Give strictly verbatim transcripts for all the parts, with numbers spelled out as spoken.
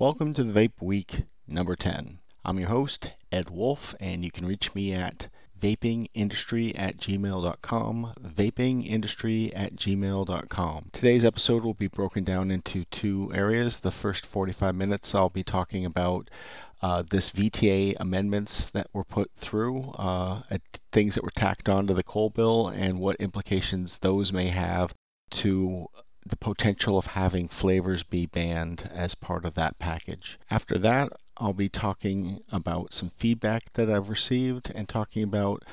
Welcome to the Vape Week number ten. I'm your host, Ed Wolf, and you can reach me at vapingindustry at gmail dot com, vapingindustry at gmail dot com. Today's episode will be broken down into two areas. The first forty-five minutes I'll be talking about uh, this V T A amendments that were put through, uh, things that were tacked onto the coal bill and what implications those may have to the potential of having flavors be banned as part of that package. After that, I'll be talking about some feedback that I've received and talking about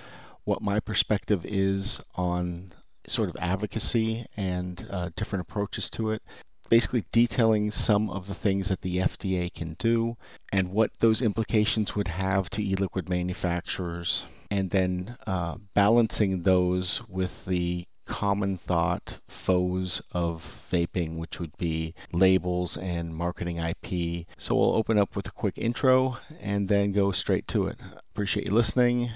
what my perspective is on sort of advocacy and uh, different approaches to it, basically detailing some of the things that the F D A can do and what those implications would have to e-liquid manufacturers, and then uh, balancing those with the common thought foes of vaping, which would be labels and marketing I P. So we'll open up with a quick intro and then go straight to it. Appreciate you listening.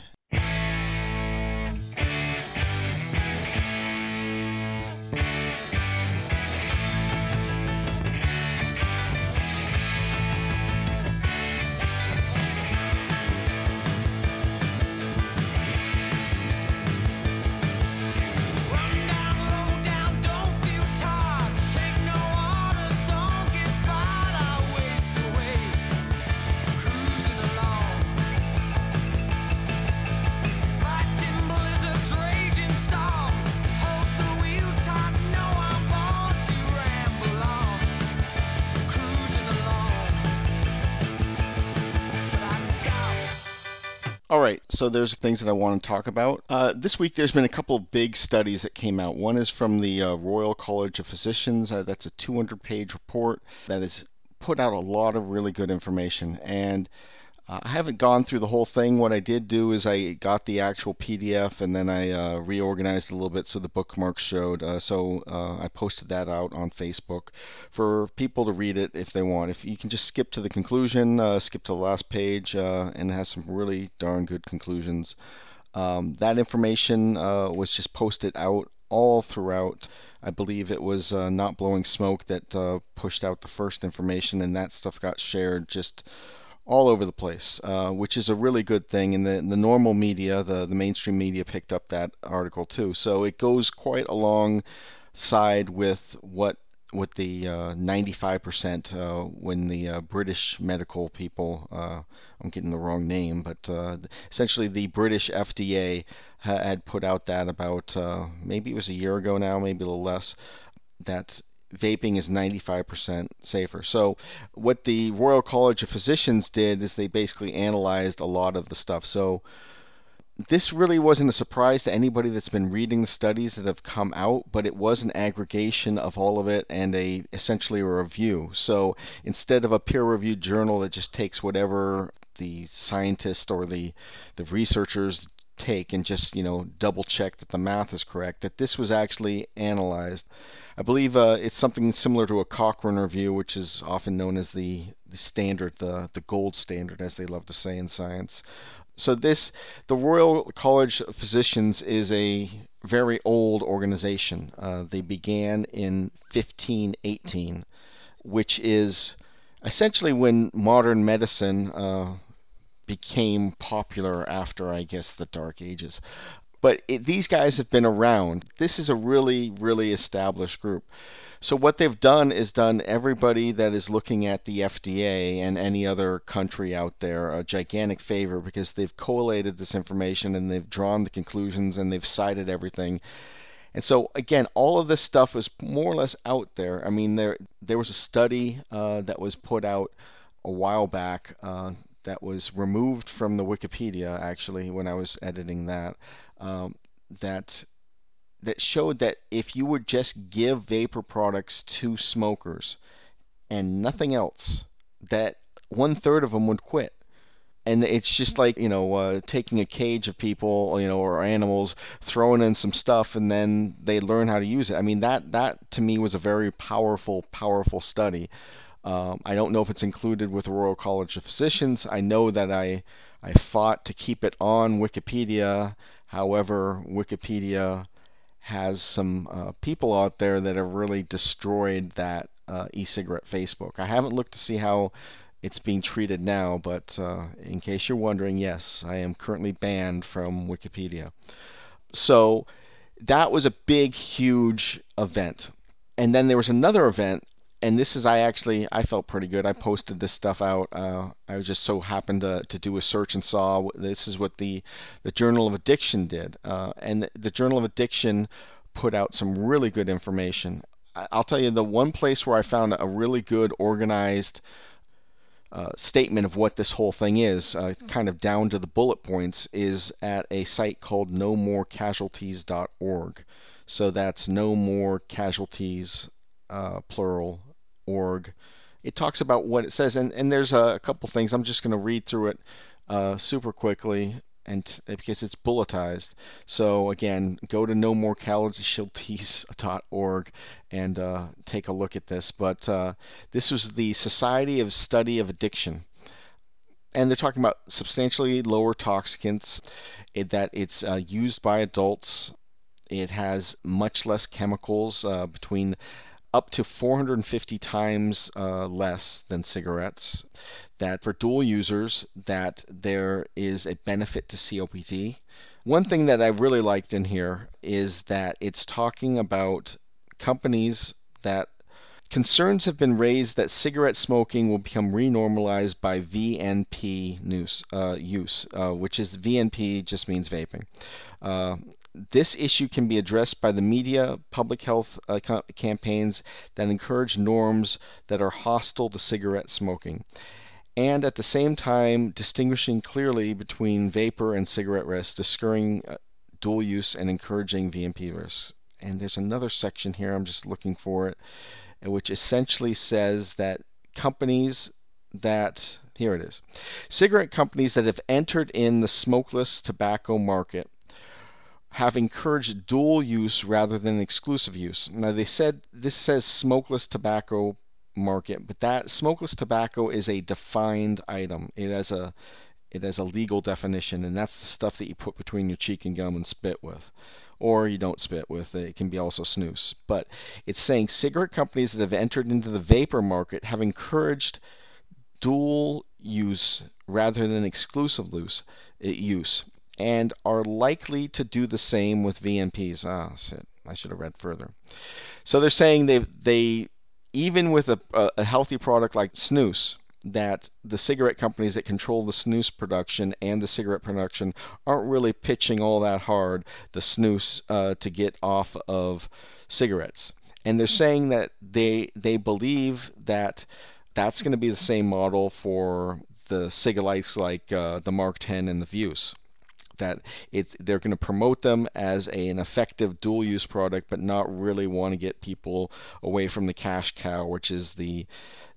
So there's things that I want to talk about. Uh, this week there's been a couple of big studies that came out. One is from the uh, Royal College of Physicians. Uh, that's a two hundred page report that has put out a lot of really good information. And uh, I haven't gone through the whole thing. What I did do is I got the actual P D F and then I uh, reorganized a little bit so the bookmarks showed. Uh, so uh, I posted that out on Facebook for people to read it if they want. If you can just skip to the conclusion, uh, skip to the last page, uh, and it has some really darn good conclusions. Um, that information uh, was just posted out all throughout. I believe it was uh, Not Blowing Smoke that uh, pushed out the first information, and that stuff got shared just all over the place, uh, which is a really good thing. And the, the normal media, the, the mainstream media picked up that article too. So it goes quite alongside with what what the uh, ninety-five percent uh, when the uh, British medical people, uh, I'm getting the wrong name, but uh, essentially the British F D A ha- had put out that about, uh, maybe it was a year ago now, maybe a little less, that vaping is ninety-five percent safer. So what the Royal College of Physicians did is they basically analyzed a lot of the stuff. So this really wasn't a surprise to anybody that's been reading the studies that have come out, but it was an aggregation of all of it and a essentially a review. So instead of a peer-reviewed journal that just takes whatever the scientist or the the researchers take and just, you know, double check that the math is correct, that this was actually analyzed. I believe uh, it's something similar to a Cochrane review, which is often known as the, the standard, the, the gold standard, as they love to say in science. So this, the Royal College of Physicians is a very old organization. Uh, they began in fifteen eighteen, which is essentially when modern medicine uh, became popular after, I guess, the Dark Ages. But it, these guys have been around. This is a really, really established group. So what they've done is done everybody that is looking at the F D A and any other country out there a gigantic favor, because they've collated this information and they've drawn the conclusions and they've cited everything. And so, again, all of this stuff is more or less out there. I mean, there there was a study uh, that was put out a while back uh that was removed from the Wikipedia, actually, when I was editing that, um, that that showed that if you would just give vapor products to smokers and nothing else, that one-third of them would quit. And it's just like, you know, uh, taking a cage of people, you know, or animals, throwing in some stuff, and then they learn how to use it. I mean, that, that to me was a very powerful, powerful study. Um, I don't know if it's included with the Royal College of Physicians. I know that I I fought to keep it on Wikipedia. However, Wikipedia has some uh, people out there that have really destroyed that uh, e-cigarette Facebook. I haven't looked to see how it's being treated now, but uh, in case you're wondering, yes, I am currently banned from Wikipedia. So that was a big, huge event. And then there was another event, and this is, I actually, I felt pretty good. I posted this stuff out. Uh, I just so happened to, to do a search and saw this is what the, the Journal of Addiction did. Uh, and the, the Journal of Addiction put out some really good information. I'll tell you, the one place where I found a really good, organized Uh, statement of what this whole thing is, uh, kind of down to the bullet points, is at a site called no more casualties dot org. So that's no more casualties, uh, plural, org. It talks about what it says, and, and there's a, a couple things. I'm just going to read through it uh, super quickly, and t- because it's bulletized. So again, go to no more casualties dot org and uh, take a look at this. But uh, this was the Society of Study of Addiction, and they're talking about substantially lower toxicants, it, that it's uh, used by adults. It has much less chemicals, uh, between up to four hundred fifty times uh, less than cigarettes, that for dual users, that there is a benefit to C O P D. One thing that I really liked in here is that it's talking about companies that concerns have been raised that cigarette smoking will become renormalized by V N P news, uh, use, uh, which is V N P just means vaping. Uh, This issue can be addressed by the media, public health uh, co- campaigns that encourage norms that are hostile to cigarette smoking, and at the same time distinguishing clearly between vapor and cigarette risks, discouraging uh, dual use and encouraging V N P risks. And there's another section here, I'm just looking for it, which essentially says that companies that, here it is, cigarette companies that have entered in the smokeless tobacco market have encouraged dual use rather than exclusive use. Now, they said, this says smokeless tobacco market, but that smokeless tobacco is a defined item. It has a it has a legal definition, and that's the stuff that you put between your cheek and gum and spit with, or you don't spit with. It can be also snus. But it's saying cigarette companies that have entered into the vapor market have encouraged dual use rather than exclusive use, and are likely to do the same with V N Ps. Ah, shit, I should have read further. So they're saying they they even with a, a healthy product like snus, that the cigarette companies that control the snus production and the cigarette production aren't really pitching all that hard the snus uh, to get off of cigarettes. And they're saying that they they believe that that's going to be the same model for the cigalikes like uh, the Mark ten and the Views. That it, they're going to promote them as a, an effective dual-use product, but not really want to get people away from the cash cow, which is the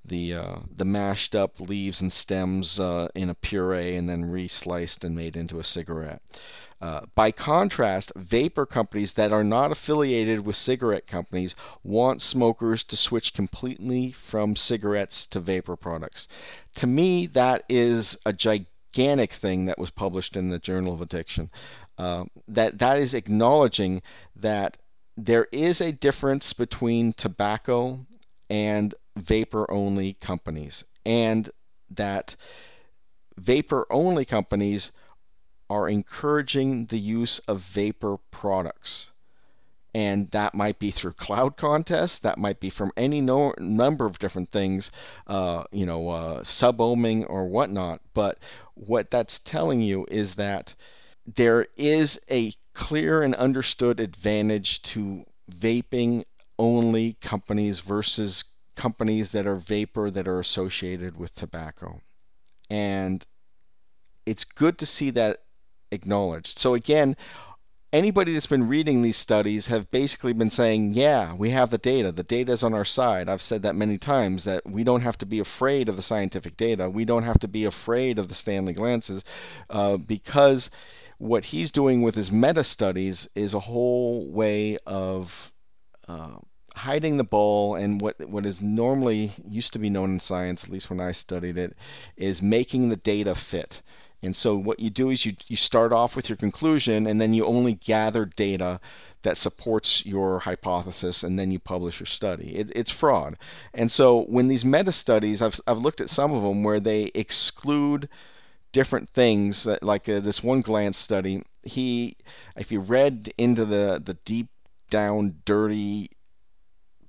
the uh, the mashed up leaves and stems uh, in a puree and then re-sliced and made into a cigarette. Uh, by contrast, vapor companies that are not affiliated with cigarette companies want smokers to switch completely from cigarettes to vapor products. To me, that is a gigantic organic thing that was published in the Journal of Addiction, uh, that that is acknowledging that there is a difference between tobacco and vapor-only companies, and that vapor-only companies are encouraging the use of vapor products. And that might be through cloud contests, that might be from any no, number of different things, uh, you know, uh, sub-ohming or whatnot. But what that's telling you is that there is a clear and understood advantage to vaping-only companies versus companies that are vapor that are associated with tobacco. And it's good to see that acknowledged. So again, anybody that's been reading these studies have basically been saying, yeah, we have the data. The data's on our side. I've said that many times, that we don't have to be afraid of the scientific data. We don't have to be afraid of the Stanley Glantzes, uh, because what he's doing with his meta studies is a whole way of uh, hiding the ball, and what what is normally used to be known in science, at least when I studied it, is making the data fit. And so what you do is you, you start off with your conclusion, and then you only gather data that supports your hypothesis, and then you publish your study. It, it's fraud. And so when these meta studies, I've, I've looked at some of them where they exclude different things, that, like uh, this one Glantz study, he, if you read into the, the deep down dirty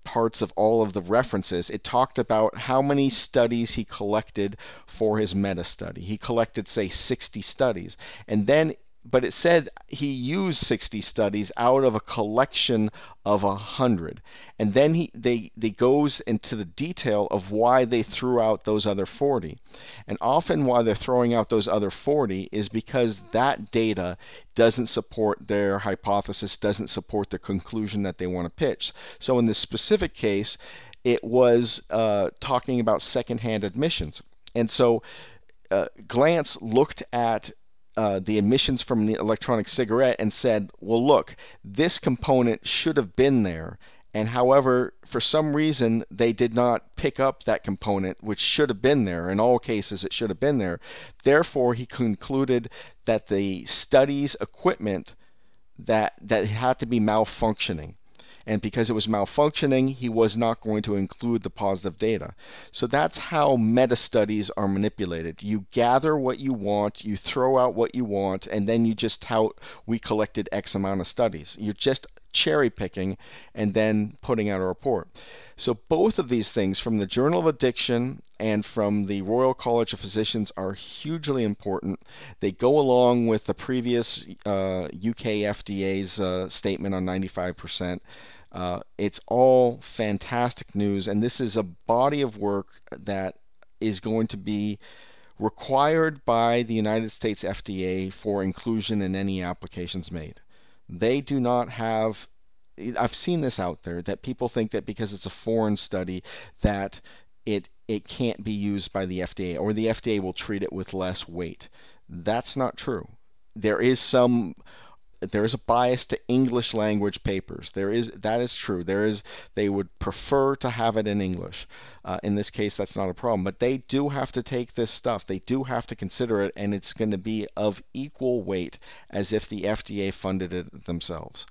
parts of all of the references, it talked about how many studies he collected for his meta study. He collected, say, sixty studies, and then, but it said he used sixty studies out of a collection of a hundred, and then he they they goes into the detail of why they threw out those other forty. And often why they're throwing out those other forty is because that data doesn't support their hypothesis, doesn't support the conclusion that they want to pitch. So in this specific case, it was uh, talking about secondhand admissions. And so uh, Glantz looked at Uh, the emissions from the electronic cigarette and said, well, look, this component should have been there. And however, for some reason, they did not pick up that component, which should have been there. In all cases, it should have been there. Therefore, he concluded that the study's equipment that, that had to be malfunctioning. And because it was malfunctioning, he was not going to include the positive data. So that's how meta studies are manipulated. You gather what you want, you throw out what you want, and then you just tout, we collected X amount of studies. You're just cherry picking and then putting out a report. So both of these things from the Journal of Addiction and from the Royal College of Physicians are hugely important. They go along with the previous uh, U K F D A's uh, statement on ninety-five percent. Uh, it's all fantastic news, and this is a body of work that is going to be required by the United States F D A for inclusion in any applications made. They do not have, I've seen this out there, that people think that because it's a foreign study that it it can't be used by the F D A, or the F D A will treat it with less weight. That's not true. There is some, there is a bias to English language papers. There is, that is true. There is, they would prefer to have it in English. Uh, in this case, that's not a problem. But they do have to take this stuff. They do have to consider it, and it's going to be of equal weight as if the F D A funded it themselves.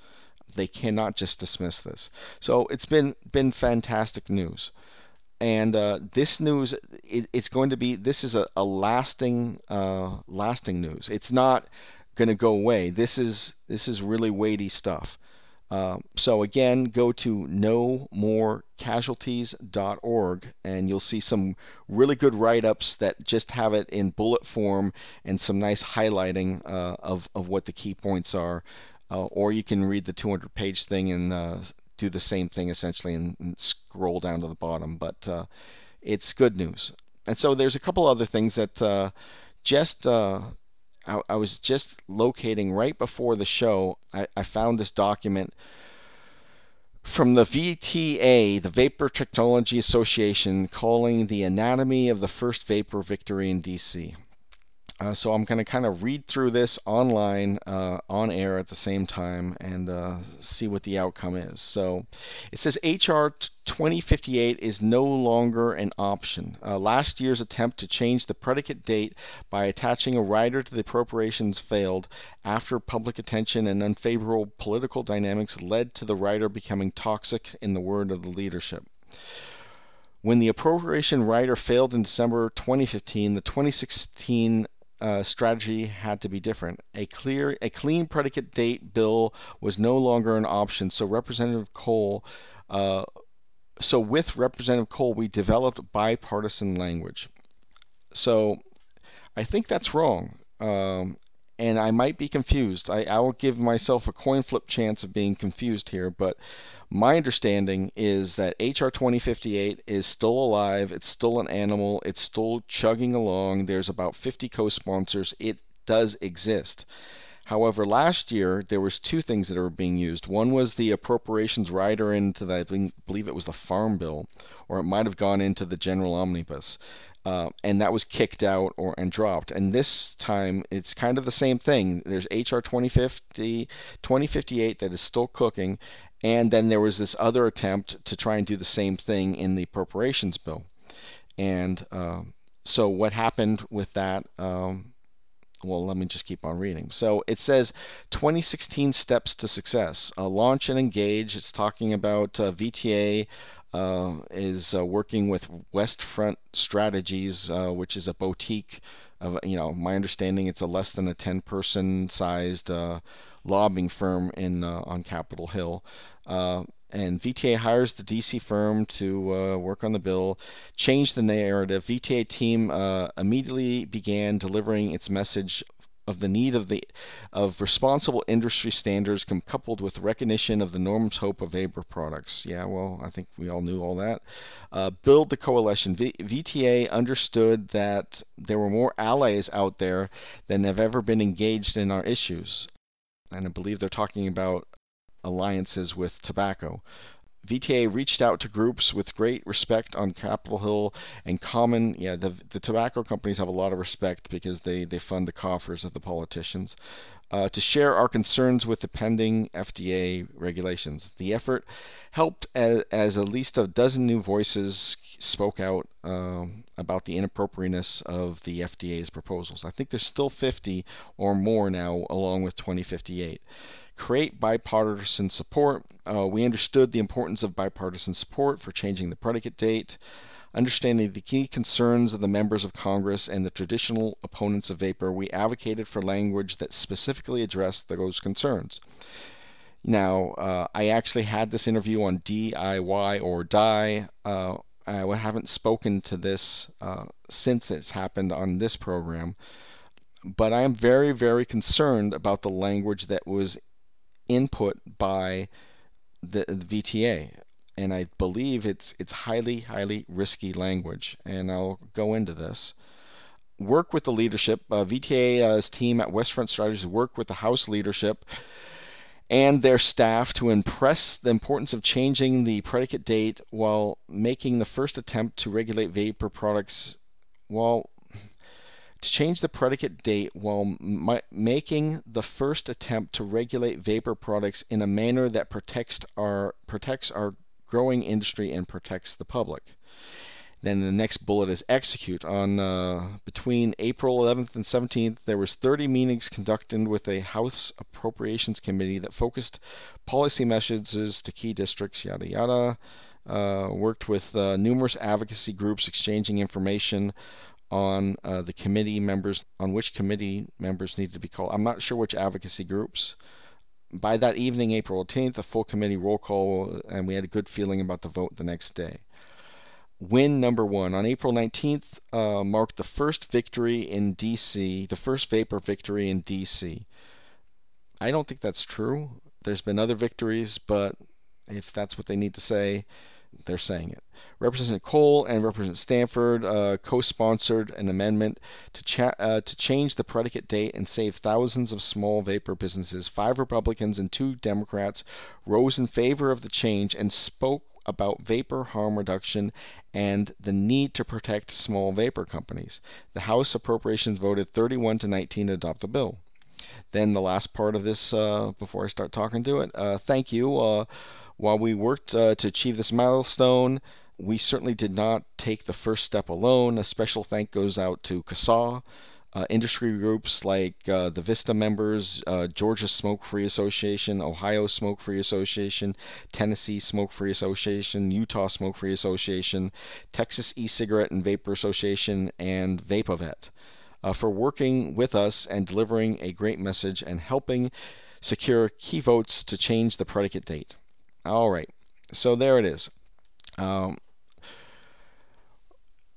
They cannot just dismiss this. So it's been been fantastic news. And uh, this news, it, it's going to be, this is a, a lasting, uh, lasting news. It's not going to go away. This is, this is really weighty stuff. Uh, so again, go to no more casualties dot org, and you'll see some really good write-ups that just have it in bullet form and some nice highlighting uh, of, of what the key points are. Uh, or you can read the two hundred page thing and uh, do the same thing essentially and, and scroll down to the bottom. But uh, it's good news. And so there's a couple other things that uh, just... Uh, I, I was just locating right before the show. I, I found this document from the V T A, the Vapor Technology Association, calling the anatomy of the first vapor victory in D C. Uh, so I'm going to kind of read through this online, uh, on air at the same time, and uh, see what the outcome is. So it says H R twenty fifty-eight is no longer an option. Uh, last year's attempt to change the predicate date by attaching a rider to the appropriations failed after public attention and unfavorable political dynamics led to the rider becoming toxic, in the word of the leadership. When the appropriation rider failed in December twenty fifteen, the twenty sixteen Uh, strategy had to be different. A clear, a clean predicate date bill was no longer an option. So Representative Cole, uh, so with Representative Cole, we developed bipartisan language. So I think that's wrong, um, and I might be confused. I, I will give myself a coin flip chance of being confused here, but my understanding is that H R twenty fifty-eight is still alive. It's still an animal. It's still chugging along. There's about fifty co-sponsors. It does exist. However, last year, there was two things that were being used. One was the appropriations rider into the, I believe it was the Farm Bill, or it might have gone into the General Omnibus. Uh, and that was kicked out or and dropped. And this time, it's kind of the same thing. There's H R twenty fifty, twenty fifty-eight that is still cooking. And then there was this other attempt to try and do the same thing in the appropriations bill. And uh, so what happened with that um, well, let me just keep on reading. So it says twenty sixteen Steps to Success, uh, Launch and Engage. It's talking about uh, V T A uh, is uh, working with West Front Strategies, uh, which is a boutique of, you know, my understanding it's a less than a ten person sized uh, lobbying firm in uh, on Capitol Hill. Uh, And V T A hires the D C firm to uh, work on the bill, change the narrative. V T A team uh, immediately began delivering its message of the need of the of responsible industry standards com- coupled with recognition of the norms hope of vapor products. Yeah, well, I think we all knew all that. Uh, build the coalition. V- VTA understood that there were more allies out there than have ever been engaged in our issues. And I believe they're talking about alliances with tobacco. V T A reached out to groups with great respect on Capitol Hill and common, yeah, the the tobacco companies have a lot of respect because they, they fund the coffers of the politicians, uh, to share our concerns with the pending F D A regulations. The effort helped as, as at least a dozen new voices spoke out um, about the inappropriateness of the F D A's proposals. I think there's still fifty or more now, along with twenty fifty-eight. Create bipartisan support. Uh, we understood the importance of bipartisan support for changing the predicate date, understanding the key concerns of the members of Congress and the traditional opponents of vapor. We advocated for language that specifically addressed those concerns. Now, uh, I actually had this interview on D I Y or Die. Uh, I haven't spoken to this uh, since it's happened on this program, but I am very, very concerned about the language that was input by the, the V T A, and I believe it's it's highly highly risky language, and I'll go into this. Work with the leadership. uh, V T A's team at West Front Strategies work with the House leadership and their staff to impress the importance of changing the predicate date while making the first attempt to regulate vapor products while change the predicate date while mi- making the first attempt to regulate vapor products in a manner that protects our protects our growing industry and protects the public. Then the next bullet is execute. On uh, between April eleventh and seventeenth, there was thirty meetings conducted with a House Appropriations Committee that focused policy messages to key districts, yada yada. Uh, worked with uh, numerous advocacy groups exchanging information on uh, the committee members, on which committee members need to be called. I'm not sure which advocacy groups. By that evening, April eighteenth, a full committee roll call, and we had a good feeling about the vote the next day. Win number one. On April nineteenth, uh, marked the first victory in D C, the first vapor victory in D C. I don't think that's true. There's been other victories, but if that's what they need to say, they're saying it. Representative Cole and Representative Stanford uh, co-sponsored an amendment to, cha- uh, to change the predicate date and save thousands of small vapor businesses. Five Republicans and two Democrats rose in favor of the change and spoke about vapor harm reduction and the need to protect small vapor companies. The House Appropriations voted thirty-one to nineteen to adopt the bill. Then the last part of this, uh, before I start talking to it, uh, thank you. Uh, While we worked uh, to achieve this milestone, we certainly did not take the first step alone. A special thank goes out to CASAA, uh, industry groups like uh, the VISTA members, uh, Georgia Smoke Free Association, Ohio Smoke Free Association, Tennessee Smoke Free Association, Utah Smoke Free Association, Texas E-Cigarette and Vapor Association, and VapoVet, uh, for working with us and delivering a great message and helping secure key votes to change the predicate date. All right, so there it is. Um,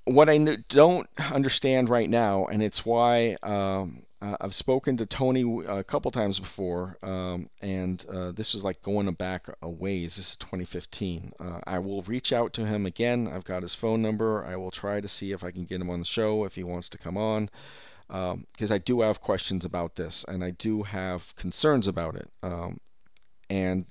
what I don't understand right now, and it's why um, I've spoken to Tony a couple times before, um, and uh, this was like going back a ways. This is twenty fifteen. Uh, I will reach out to him again. I've got his phone number. I will try to see if I can get him on the show if he wants to come on, because um, I do have questions about this, and I do have concerns about it. Um, and...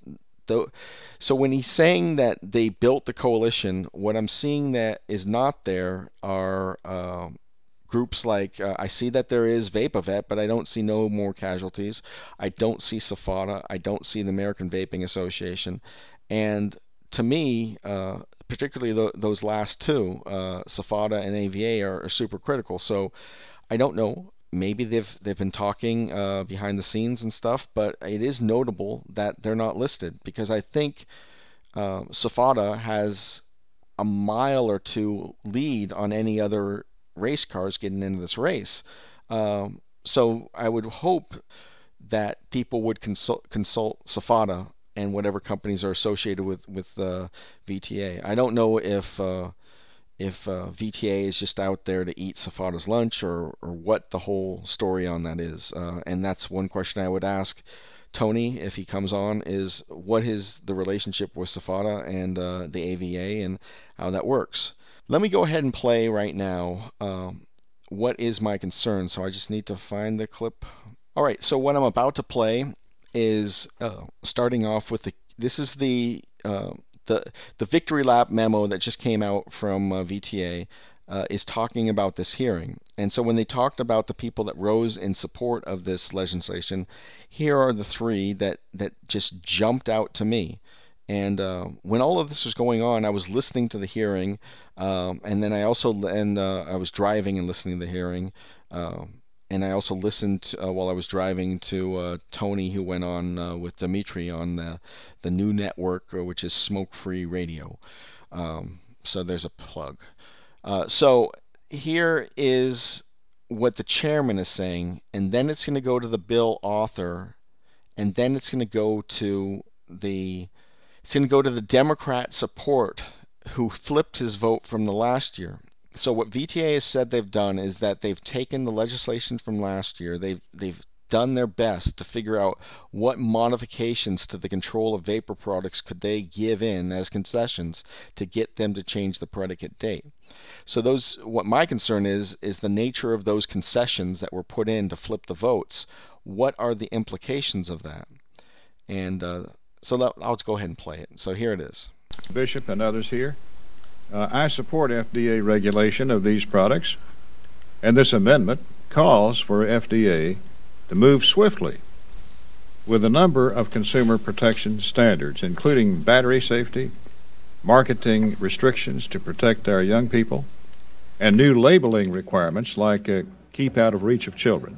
So when he's saying that they built the coalition, what I'm seeing that is not there are uh, groups like, uh, I see that there is VapoVet, but I don't see No More Casualties. I don't see Safada. I don't see the American Vaping Association. And to me, uh, particularly the, those last two, uh, Safada and A V A, are, are super critical. So I don't know. Maybe they've they've been talking uh, behind the scenes and stuff, but it is notable that they're not listed, because I think uh, Safada has a mile or two lead on any other race cars getting into this race. Um, so I would hope that people would consult, consult Safada and whatever companies are associated with with uh, V T A. I don't know if uh, if uh, V T A is just out there to eat Safada's lunch, or or what the whole story on that is. Uh, and that's one question I would ask Tony if he comes on, is what is the relationship with Safada and uh, the A V A and how that works. Let me go ahead and play right now. Um, what is my concern? So I just need to find the clip. All right, so what I'm about to play is uh, starting off with the, this is the uh, the the victory lap memo that just came out from uh, V T A, uh, is talking about this hearing. And so when they talked about the people that rose in support of this legislation, here are the three that, that just jumped out to me. And uh, when all of this was going on, I was listening to the hearing, um, and then I also and uh, I was driving and listening to the hearing. Um, And I also listened to, uh, while I was driving to uh, Tony, who went on uh, with Dimitri on the, the new network, which is Smoke Free Radio. Um, so there's a plug. Uh, so here is what the chairman is saying, and then it's going to go to the bill author, and then it's going to go to the it's going to go to the Democrat support who flipped his vote from the last year. So what V T A has said they've done is that they've taken the legislation from last year. They've they've done their best to figure out what modifications to the control of vapor products could they give in as concessions to get them to change the predicate date. So those, what my concern is, is the nature of those concessions that were put in to flip the votes. What are the implications of that? And uh, so that, I'll go ahead and play it. So here it is. Bishop and others here. Uh, I support F D A regulation of these products, and this amendment calls for F D A to move swiftly with a number of consumer protection standards, including battery safety, marketing restrictions to protect our young people, and new labeling requirements like uh, keep out of reach of children.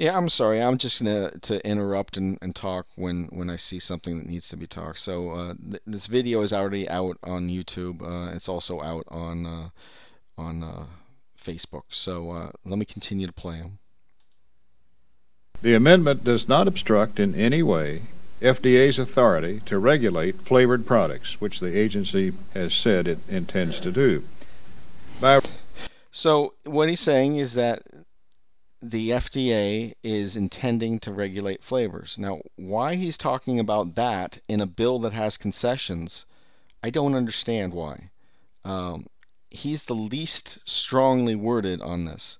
Yeah, I'm sorry. I'm just going to to interrupt and, and talk when, when I see something that needs to be talked. So uh, th- this video is already out on YouTube. Uh, it's also out on uh, on uh, Facebook. So uh, let me continue to play them. The amendment does not obstruct in any way F D A's authority to regulate flavored products, which the agency has said it intends to do. By... So what he's saying is that the F D A is intending to regulate flavors. Now, why he's talking about that in a bill that has concessions, I don't understand why. Um, he's the least strongly worded on this,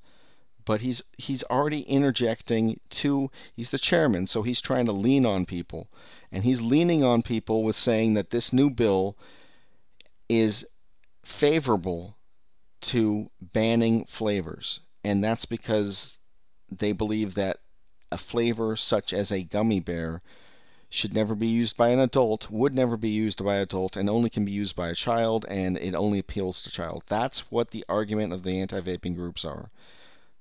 but he's he's already interjecting to, he's the chairman, so he's trying to lean on people. And he's leaning on people with saying that this new bill is favorable to banning flavors. And that's because they believe that a flavor such as a gummy bear should never be used by an adult, would never be used by an adult, and only can be used by a child, and it only appeals to child. That's what the argument of the anti-vaping groups are.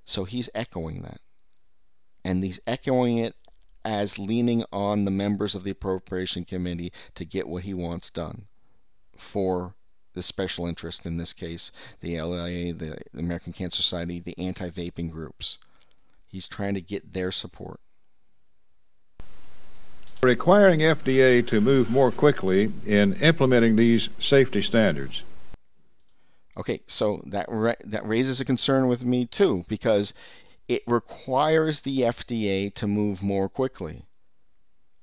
So he's echoing that. And he's echoing it as leaning on the members of the Appropriation Committee to get what he wants done for the special interest, in this case, the L I A, the American Cancer Society, the anti-vaping groups. He's trying to get their support. Requiring F D A to move more quickly in implementing these safety standards. Okay, so that ra- that raises a concern with me too, because it requires the F D A to move more quickly.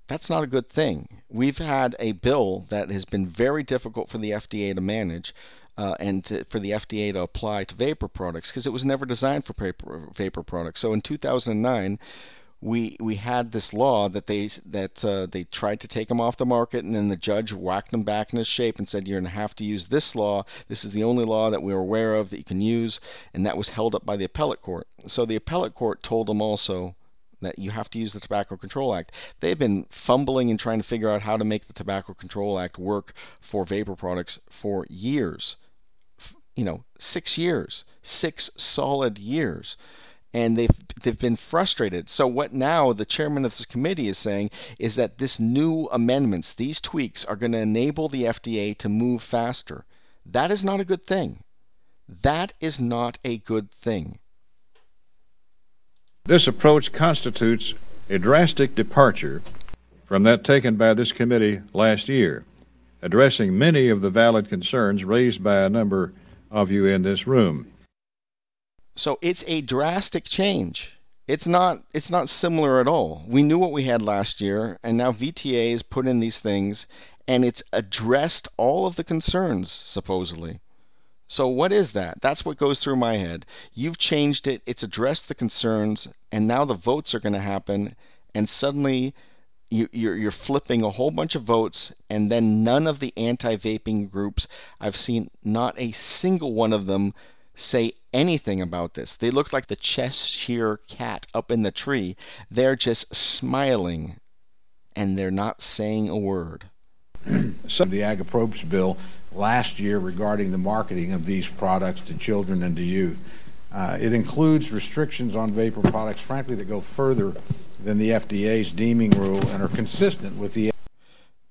That's not a good thing. We've had a bill that has been very difficult for the F D A to manage. Uh, and to, for the F D A to apply to vapor products, because it was never designed for paper, vapor products. So in two thousand nine, we we had this law that they that uh, they tried to take them off the market, and then the judge whacked them back in his shape and said, "You're going to have to use this law. This is the only law that we're aware of that you can use," and that was held up by the appellate court. So the appellate court told them also that you have to use the Tobacco Control Act. They've been fumbling and trying to figure out how to make the Tobacco Control Act work for vapor products for years. You know, six years, six solid years. and they've they've been frustrated. So what now the chairman of this committee is saying is that this new amendments, these tweaks, are going to enable the F D A to move faster. That is not a good thing. That is not a good thing. This approach constitutes a drastic departure from that taken by this committee last year, addressing many of the valid concerns raised by a number of you in this room. So it's a drastic change. It's not it's not similar at all. We knew what we had last year, and now V T A has put in these things, and it's addressed all of the concerns, supposedly. So what is that? That's what goes through my head. You've changed it, it's addressed the concerns, and now the votes are going to happen, and suddenly you, you're, you're flipping a whole bunch of votes, and then none of the anti-vaping groups, I've seen not a single one of them say anything about this. They look like the Cheshire cat up in the tree. They're just smiling, and they're not saying a word. Some of the Ag-Appropriates bill last year regarding the marketing of these products to children and to youth. Uh, it includes restrictions on vapor products, frankly, that go further than the F D A's deeming rule and are consistent with the...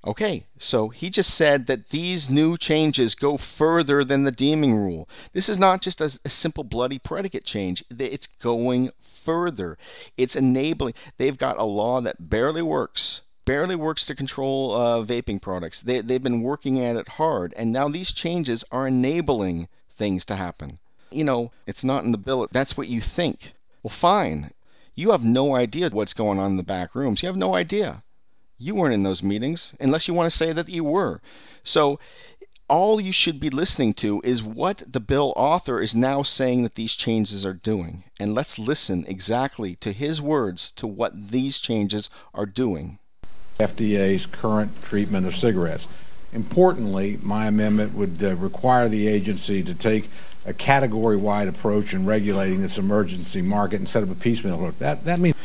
Okay, so he just said that these new changes go further than the deeming rule. This is not just a, a simple bloody predicate change. It's going further. It's enabling. They've got a law that barely works. barely works to control uh, vaping products. They, they've been working at it hard, and now these changes are enabling things to happen. You know, it's not in the bill. That's what you think. Well, fine. You have no idea what's going on in the back rooms. You have no idea. You weren't in those meetings, unless you want to say that you were. So all you should be listening to is what the bill author is now saying that these changes are doing. And let's listen exactly to his words to what these changes are doing. F D A's current treatment of cigarettes. Importantly, my amendment would uh, require the agency to take a category-wide approach in regulating this emergency market and set up a piecemeal approach. That, that means...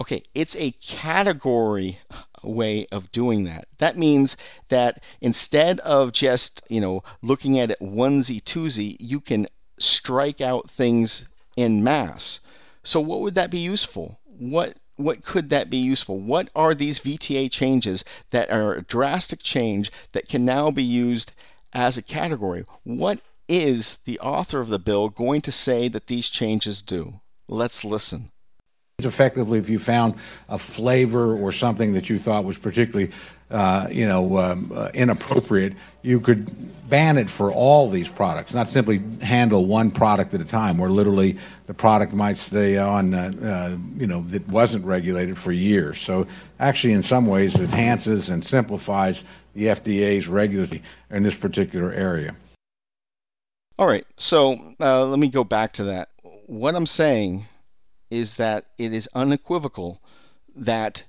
Okay, it's a category way of doing that. That means that instead of just, you know, looking at it onesie-twosie, you can strike out things en masse. So what would that be useful? What... What could that be useful? What are these V T A changes that are a drastic change that can now be used as a category? What is the author of the bill going to say that these changes do? Let's listen. Effectively, if you found a flavor or something that you thought was particularly, uh, you know, um, uh, inappropriate, you could ban it for all these products, not simply handle one product at a time, where literally the product might stay on, uh, uh, you know, that wasn't regulated for years. So actually, in some ways, it enhances and simplifies the F D A's regulatory in this particular area. All right. So uh, let me go back to that. What I'm saying is that it is unequivocal that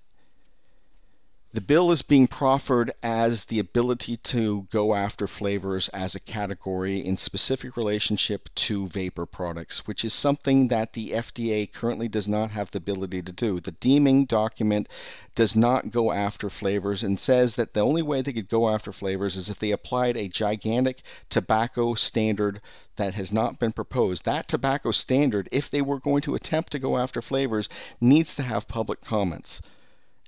the bill is being proffered as the ability to go after flavors as a category in specific relationship to vapor products, which is something that the F D A currently does not have the ability to do. The deeming document does not go after flavors and says that the only way they could go after flavors is if they applied a gigantic tobacco standard that has not been proposed. That tobacco standard, if they were going to attempt to go after flavors, needs to have public comments.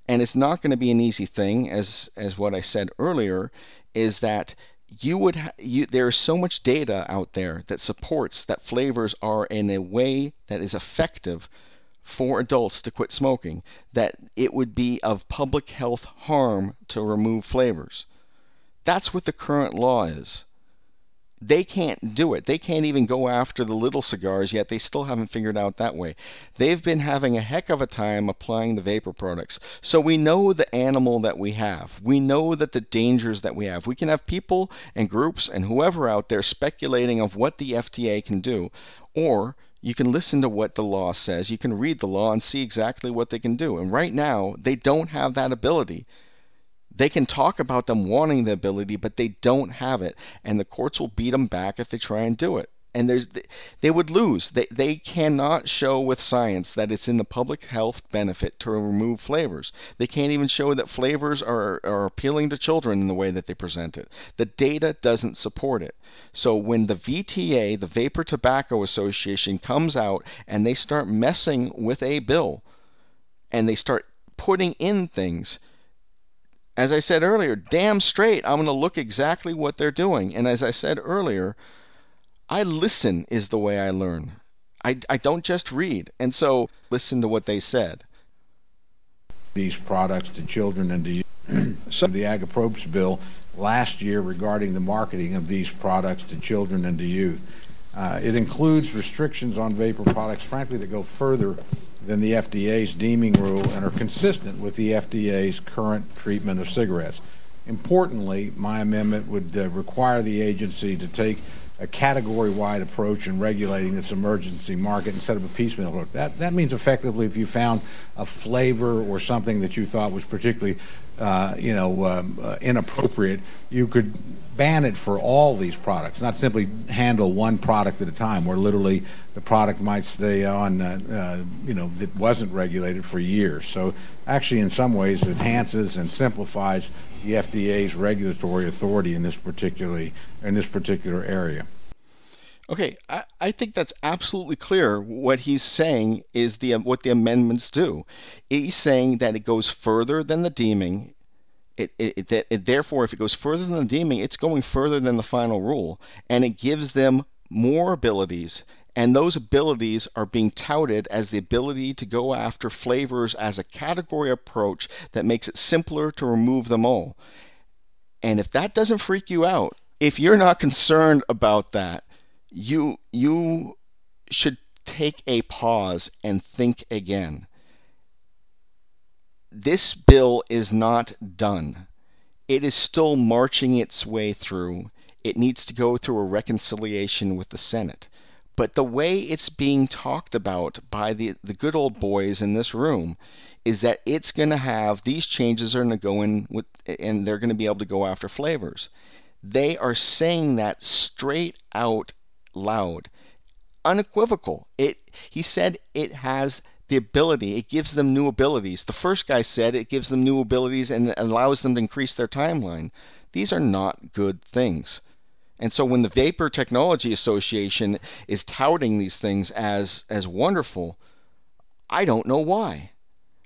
And it's not going to be an easy thing, as as what I said earlier, is that you would ha- you, there's so much data out there that supports that flavors are in a way that is effective for adults to quit smoking, that it would be of public health harm to remove flavors. That's what the current law is. They can't do it. They can't even go after the little cigars yet. They still haven't figured out that way. They've been having a heck of a time applying the vapor products. So we know the animal that we have. We know that the dangers that we have. We can have people and groups and whoever out there speculating of what the F D A can do, or you can listen to what the law says. You can read the law and see exactly what they can do. And right now, they don't have that ability. They can talk about them wanting the ability, but they don't have it. And the courts will beat them back if they try and do it. and there's they would lose. They they cannot show with science that it's in the public health benefit to remove flavors. They can't even show that flavors are, are appealing to children in the way that they present it. The data doesn't support it. So when the V T A, the Vapor Tobacco Association, comes out and they start messing with a bill and they start putting in things, as I said earlier, damn straight, I'm going to look exactly what they're doing. And as I said earlier, I listen is the way I learn. I, I don't just read. And so listen to what they said. These products to children and the, some of the Agapropes bill last year regarding the marketing of these products to children and to youth. Uh, it includes restrictions on vapor products, frankly, that go further than the F D A's deeming rule and are consistent with the F D A's current treatment of cigarettes. Importantly, my amendment would uh, require the agency to take a category-wide approach in regulating this emergency market instead of a piecemeal approach. That, that means effectively if you found a flavor or something that you thought was particularly uh, you know, um, uh, inappropriate, you could ban it for all these products, not simply handle one product at a time where literally the product might stay on, uh, uh, you know, that wasn't regulated for years. So actually in some ways it enhances and simplifies the F D A's regulatory authority in this particularly in this particular area. Okay, I, I think that's absolutely clear. What he's saying is the what the amendments do. He's saying that it goes further than the deeming. It, it, it, it therefore, if it goes further than the deeming, it's going further than the final rule, and it gives them more abilities. And those abilities are being touted as the ability to go after flavors as a category approach that makes it simpler to remove them all. And if that doesn't freak you out, if you're not concerned about that, you you should take a pause and think again. This bill is not done. It is still marching its way through. It needs to go through a reconciliation with the Senate. But the way it's being talked about by the, the good old boys in this room is that it's going to have, these changes are going to go in with, and they're going to be able to go after flavors. They are saying that straight out loud, unequivocal. It, he said it has the ability, it gives them new abilities. The first guy said it gives them new abilities and allows them to increase their timeline. These are not good things. And so when the Vapor Technology Association is touting these things as as wonderful, I don't know why.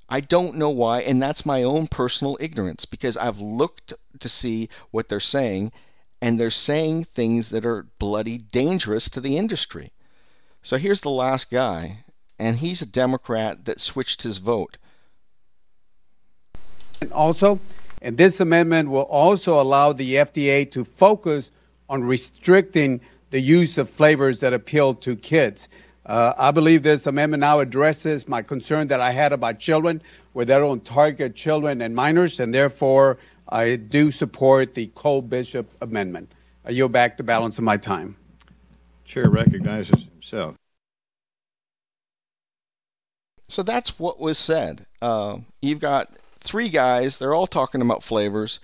I don't know why, and that's my own personal ignorance, because I've looked to see what they're saying, and they're saying things that are bloody dangerous to the industry. So here's the last guy, and he's a Democrat that switched his vote. And also, and this amendment will also allow the F D A to focus on restricting the use of flavors that appeal to kids. Uh, I believe this amendment now addresses my concern that I had about children, where they don't target children and minors, and therefore I do support the Cole-Bishop amendment. I yield back the balance of my time. Chair recognizes himself. So that's what was said. Uh, you've got three guys, they're all talking about flavors,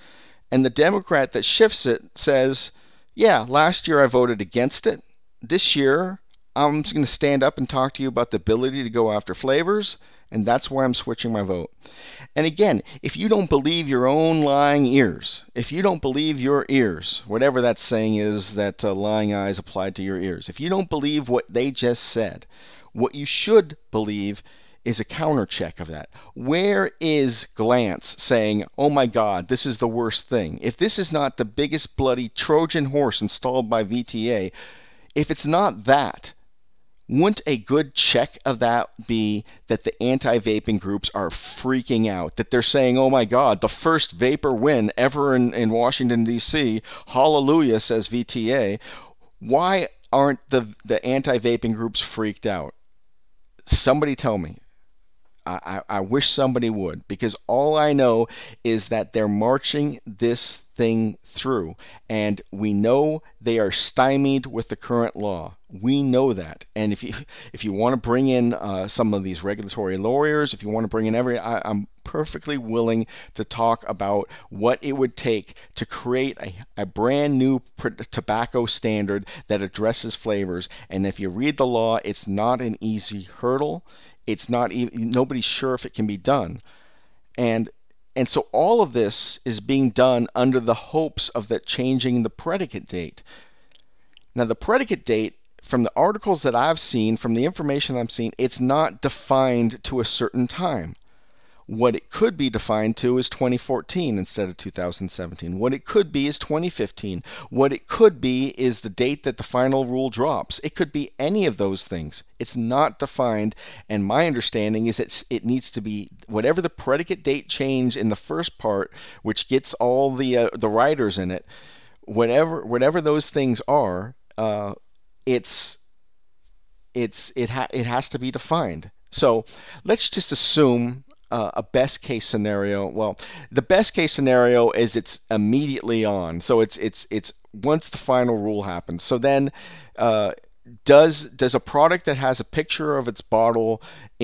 and the Democrat that shifts it says, yeah, last year I voted against it. This year, I'm just going to stand up and talk to you about the ability to go after flavors, and that's why I'm switching my vote. And again, if you don't believe your own lying ears, if you don't believe your ears, whatever that saying is that uh, lying eyes applied to your ears, if you don't believe what they just said, what you should believe is a counter check of that. Where is Glantz saying, oh my God, this is the worst thing? If this is not the biggest bloody Trojan horse installed by V T A, if it's not that, wouldn't a good check of that be that the anti-vaping groups are freaking out, that they're saying, oh my God, the first vapor win ever in, in Washington, D C, hallelujah, says V T A. Why aren't the, the anti-vaping groups freaked out? Somebody tell me. I, I wish somebody would, because all I know is that they're marching this thing through. And we know they are stymied with the current law. We know that. And if you if you want to bring in uh, some of these regulatory lawyers, if you want to bring in every, I, I'm perfectly willing to talk about what it would take to create a, a brand new pr- tobacco standard that addresses flavors. And if you read the law, it's not an easy hurdle. It's not even, nobody's sure if it can be done. And And so all of this is being done under the hopes of that changing the predicate date. Now, the predicate date, from the articles that I've seen, from the information I'm seeing, it's not defined to a certain time. What it could be defined to is twenty fourteen instead of two thousand seventeen. What it could be is twenty fifteen. What it could be is the date that the final rule drops. It could be any of those things. It's not defined, and my understanding is it's, it needs to be whatever the predicate date change in the first part, which gets all the uh, the riders in it, whatever whatever those things are, uh, it's it's it ha- it has to be defined. So let's just assume. Uh, a best case scenario. Well, the best case scenario is it's immediately on. So it's it's it's once the final rule happens. So then, uh, does does a product that has a picture of its bottle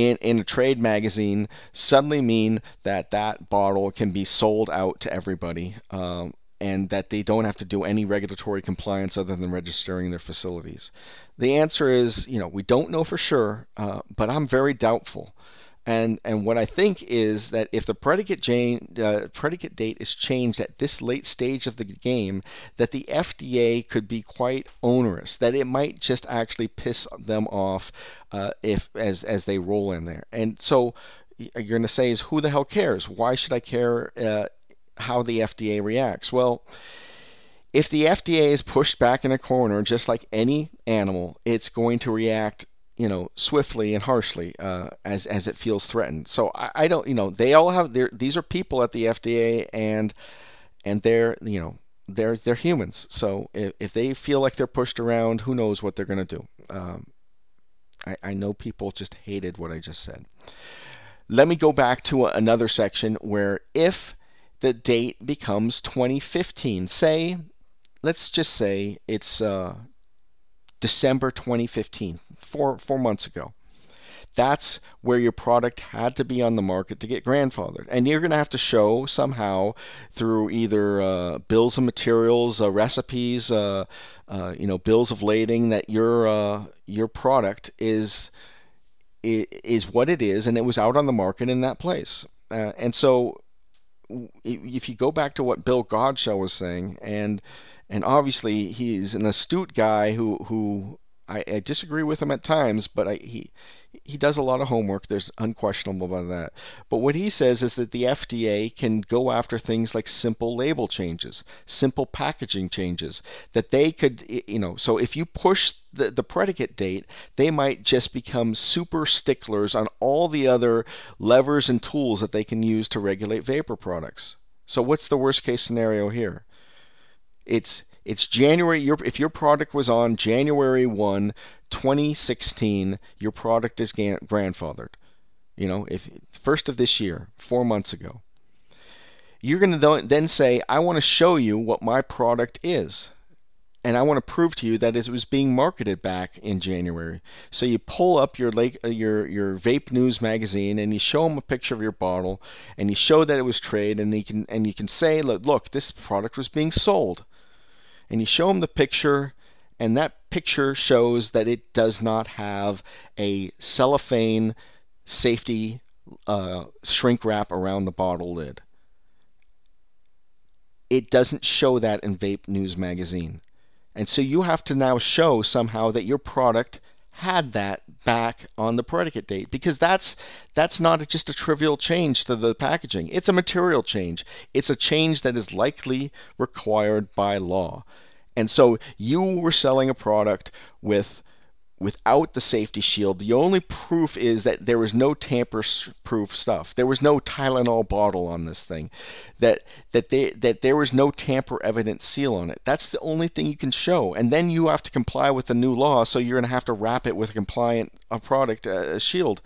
in in a trade magazine suddenly mean that that bottle can be sold out to everybody, um, and that they don't have to do any regulatory compliance other than registering their facilities? The answer is, you know, we don't know for sure, uh, but I'm very doubtful. And and what I think is that if the predicate, change, uh, predicate date is changed at this late stage of the game, that the F D A could be quite onerous, that it might just actually piss them off uh, if as as they roll in there. And so you're going to say, is who the hell cares? Why should I care uh, how the F D A reacts? Well, if the F D A is pushed back in a corner, just like any animal, it's going to react you know, swiftly and harshly uh, as as it feels threatened. So I, I don't, you know, they all have their, these are people at the F D A and and they're, you know, they're they're humans. So if, if they feel like they're pushed around, who knows what they're going to do. Um, I, I know people just hated what I just said. Let me go back to a, another section where if the date becomes twenty fifteen, say, let's just say it's uh, December twenty fifteen. Four, four months ago. That's where your product had to be on the market to get grandfathered. And you're going to have to show somehow through either uh, bills of materials, uh, recipes, uh, uh, you know, bills of lading that your uh, your product is is what it is and it was out on the market in that place. Uh, and so if you go back to what Bill Godshall was saying, and and obviously he's an astute guy who who I, I disagree with him at times, but I, he he does a lot of homework. There's unquestionable about that. But what he says is that the F D A can go after things like simple label changes, simple packaging changes, that they could, you know, so if you push the, the predicate date, they might just become super sticklers on all the other levers and tools that they can use to regulate vapor products. So what's the worst case scenario here? It's It's January, your, if your product was on January first, twenty sixteen, your product is grandfathered. You know, if first of this year, four months ago. You're going to then say, I want to show you what my product is. And I want to prove to you that it was being marketed back in January. So you pull up your lake, your your Vape News magazine, and you show them a picture of your bottle, and you show that it was trade, and you can and you can say, look, look this product was being sold. And you show them the picture, and that picture shows that it does not have a cellophane safety uh, shrink wrap around the bottle lid. It doesn't show that in Vape News magazine. And so you have to now show somehow that your product had that back on the predicate date, because that's that's not just a trivial change to the packaging. It's a material change. It's a change that is likely required by law. And so you were selling a product with without the safety shield. The only proof is that there was no tamper-proof stuff. There was no Tylenol bottle on this thing. That that they that there was no tamper-evident seal on it. That's the only thing you can show. And then you have to comply with the new law, so you're going to have to wrap it with a compliant a product, a, a shield.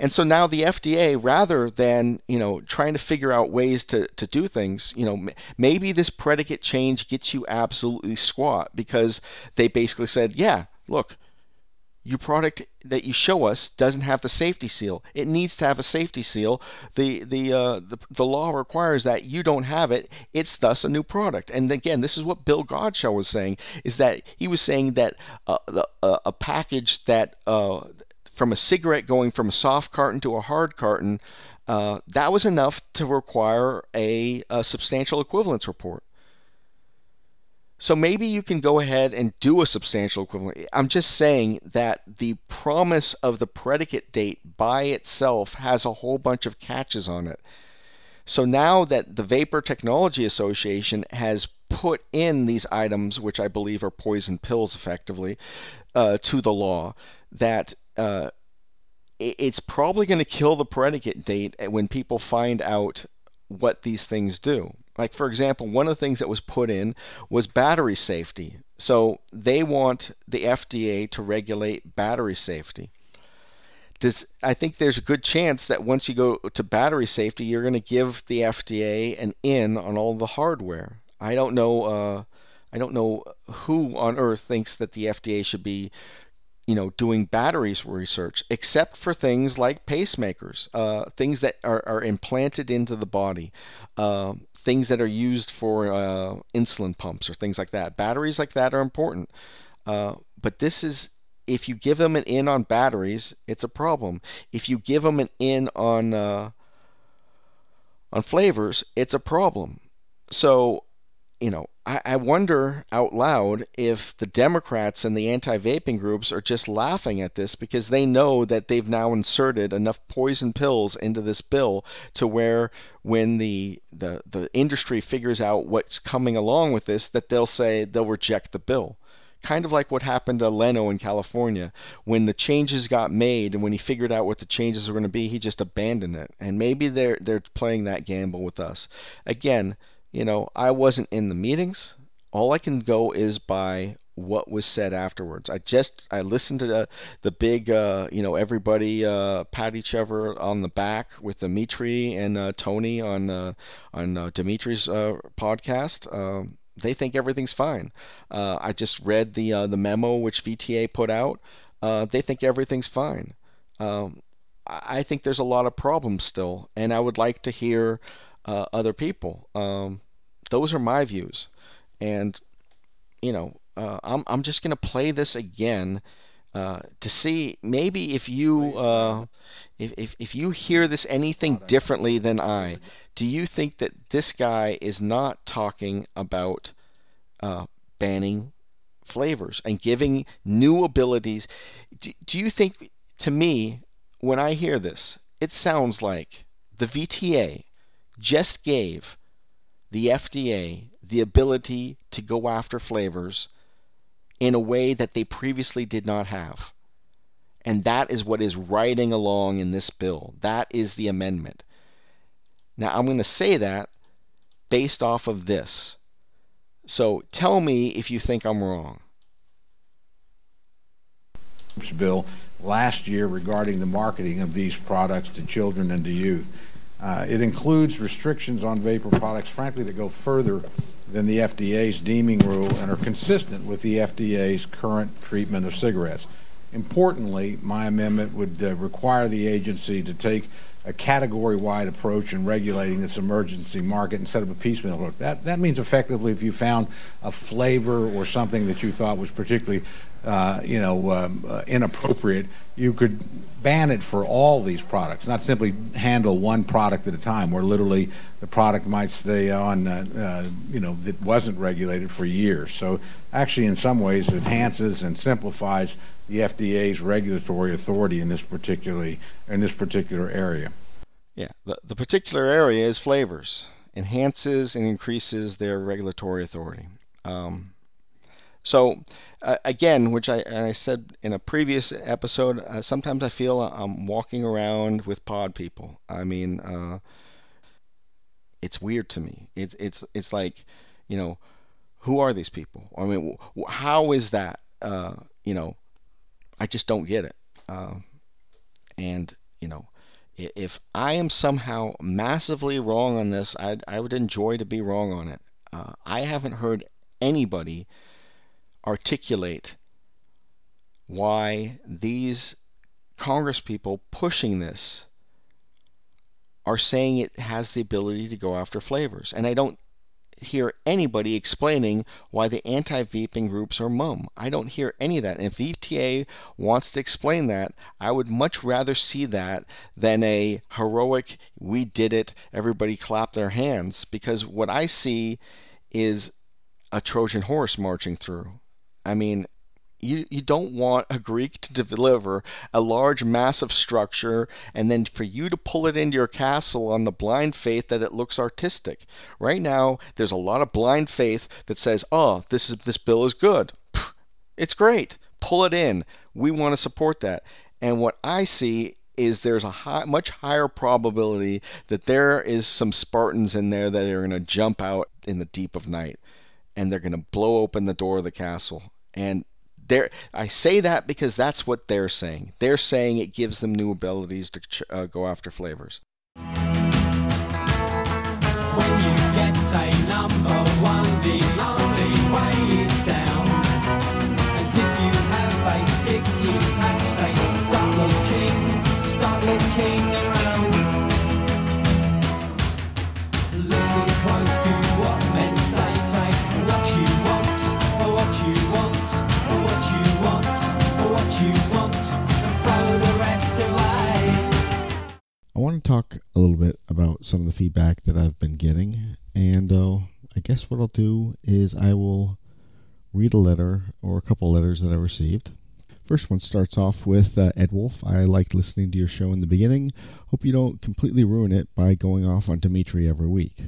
And so now the F D A, rather than, you know, trying to figure out ways to, to do things, you know, m- maybe this predicate change gets you absolutely squat, because they basically said, yeah, look, your product that you show us doesn't have the safety seal. It needs to have a safety seal. The the uh, the, the law requires that. You don't have it. It's thus a new product. And again, this is what Bill Godshall was saying, is that he was saying that uh, the, uh, a package that uh, from a cigarette going from a soft carton to a hard carton, uh, that was enough to require a, a substantial equivalence report. So maybe you can go ahead and do a substantial equivalent. I'm just saying that the promise of the predicate date by itself has a whole bunch of catches on it. So now that the Vapor Technology Association has put in these items, which I believe are poison pills effectively, uh, to the law, that uh, it's probably going to kill the predicate date when people find out what these things do. Like, for example, one of the things that was put in was battery safety. So they want the F D A to regulate battery safety. Does, I think there's a good chance that once you go to battery safety, you're going to give the F D A an in on all the hardware. I don't know. Uh, I don't know who on earth thinks that the F D A should be, you know, doing batteries research, except for things like pacemakers, uh, things that are, are implanted into the body. Uh, things that are used for uh, insulin pumps or things like that. Batteries like that are important. Uh, but this is, if you give them an in on batteries, it's a problem. If you give them an in on uh, on flavors, it's a problem. So, you know, I, I wonder out loud if the Democrats and the anti-vaping groups are just laughing at this because they know that they've now inserted enough poison pills into this bill to where when the the, the industry figures out what's coming along with this, that they'll say they'll reject the bill. Kind of like what happened to Leno in California. When the changes got made and when he figured out what the changes were going to be, he just abandoned it. And maybe they're they're playing that gamble with us. Again, you know, I wasn't in the meetings. All I can go is by what was said afterwards. I just, I listened to the, the big, uh, you know, everybody uh, pat each other on the back with Dimitri and uh, Tony on uh, on uh, Dimitri's uh, podcast. Um, they think everything's fine. Uh, I just read the, uh, the memo which V T A put out. Uh, they think everything's fine. Um, I think there's a lot of problems still, and I would like to hear Uh, other people. Um, those are my views, and you know, uh, I'm I'm just gonna play this again uh, to see maybe if you uh, if, if if you hear this anything differently than I. Do you think that this guy is not talking about uh, banning flavors and giving new abilities? Do, do you think? To me, when I hear this, it sounds like the V T A just gave the F D A the ability to go after flavors in a way that they previously did not have. And that is what is riding along in this bill. That is the amendment. Now, I'm going to say that based off of this. So tell me if you think I'm wrong. Bill last year regarding the marketing of these products to children and to youth. Uh, it includes restrictions on vapor products, frankly, that go further than the F D A's deeming rule and are consistent with the F D A's current treatment of cigarettes. Importantly, my amendment would uh, require the agency to take a category-wide approach in regulating this emergency market instead of a piecemeal approach. That, that means effectively if you found a flavor or something that you thought was particularly Uh, you know, um, uh, inappropriate, you could ban it for all these products, not simply handle one product at a time, where literally the product might stay on, uh, uh, you know, that wasn't regulated for years. So actually, in some ways, it enhances and simplifies the F D A's regulatory authority in this particularly in this particular area. Yeah, the, the particular area is flavors. Enhances and increases their regulatory authority. Um, So, uh, again, which I, I said in a previous episode, uh, sometimes I feel I'm walking around with pod people. I mean, uh, it's weird to me. It's it's it's like, you know, who are these people? I mean, w- how is that? Uh, you know, I just don't get it. Uh, and you know, if I am somehow massively wrong on this, I'd, I would enjoy to be wrong on it. Uh, I haven't heard anybody articulate why these congresspeople pushing this are saying it has the ability to go after flavors. And I don't hear anybody explaining why the anti-vaping groups are mum. I don't hear any of that. And if V T A wants to explain that, I would much rather see that than a heroic, we did it, everybody clapped their hands, because what I see is a Trojan horse marching through. I mean, you you don't want a Greek to deliver a large, massive structure and then for you to pull it into your castle on the blind faith that it looks artistic. Right now, there's a lot of blind faith that says, oh, this is this bill is good. It's great. Pull it in. We want to support that. And what I see is there's a high, much higher probability that there is some Spartans in there that are going to jump out in the deep of night and they're going to blow open the door of the castle. And They're, I say that because that's what they're saying. They're saying it gives them new abilities to ch- uh, go after flavors. When you get a number one, the only way is down. And if you have a sticky patch, they start looking, start looking around. Listen close to what men say, take what you want, for what you want. I want to talk a little bit about some of the feedback that I've been getting, and uh, I guess what I'll do is I will read a letter or a couple letters that I received. First one starts off with uh, Ed Wolf. I liked listening to your show in the beginning. Hope you don't completely ruin it by going off on Dimitri every week.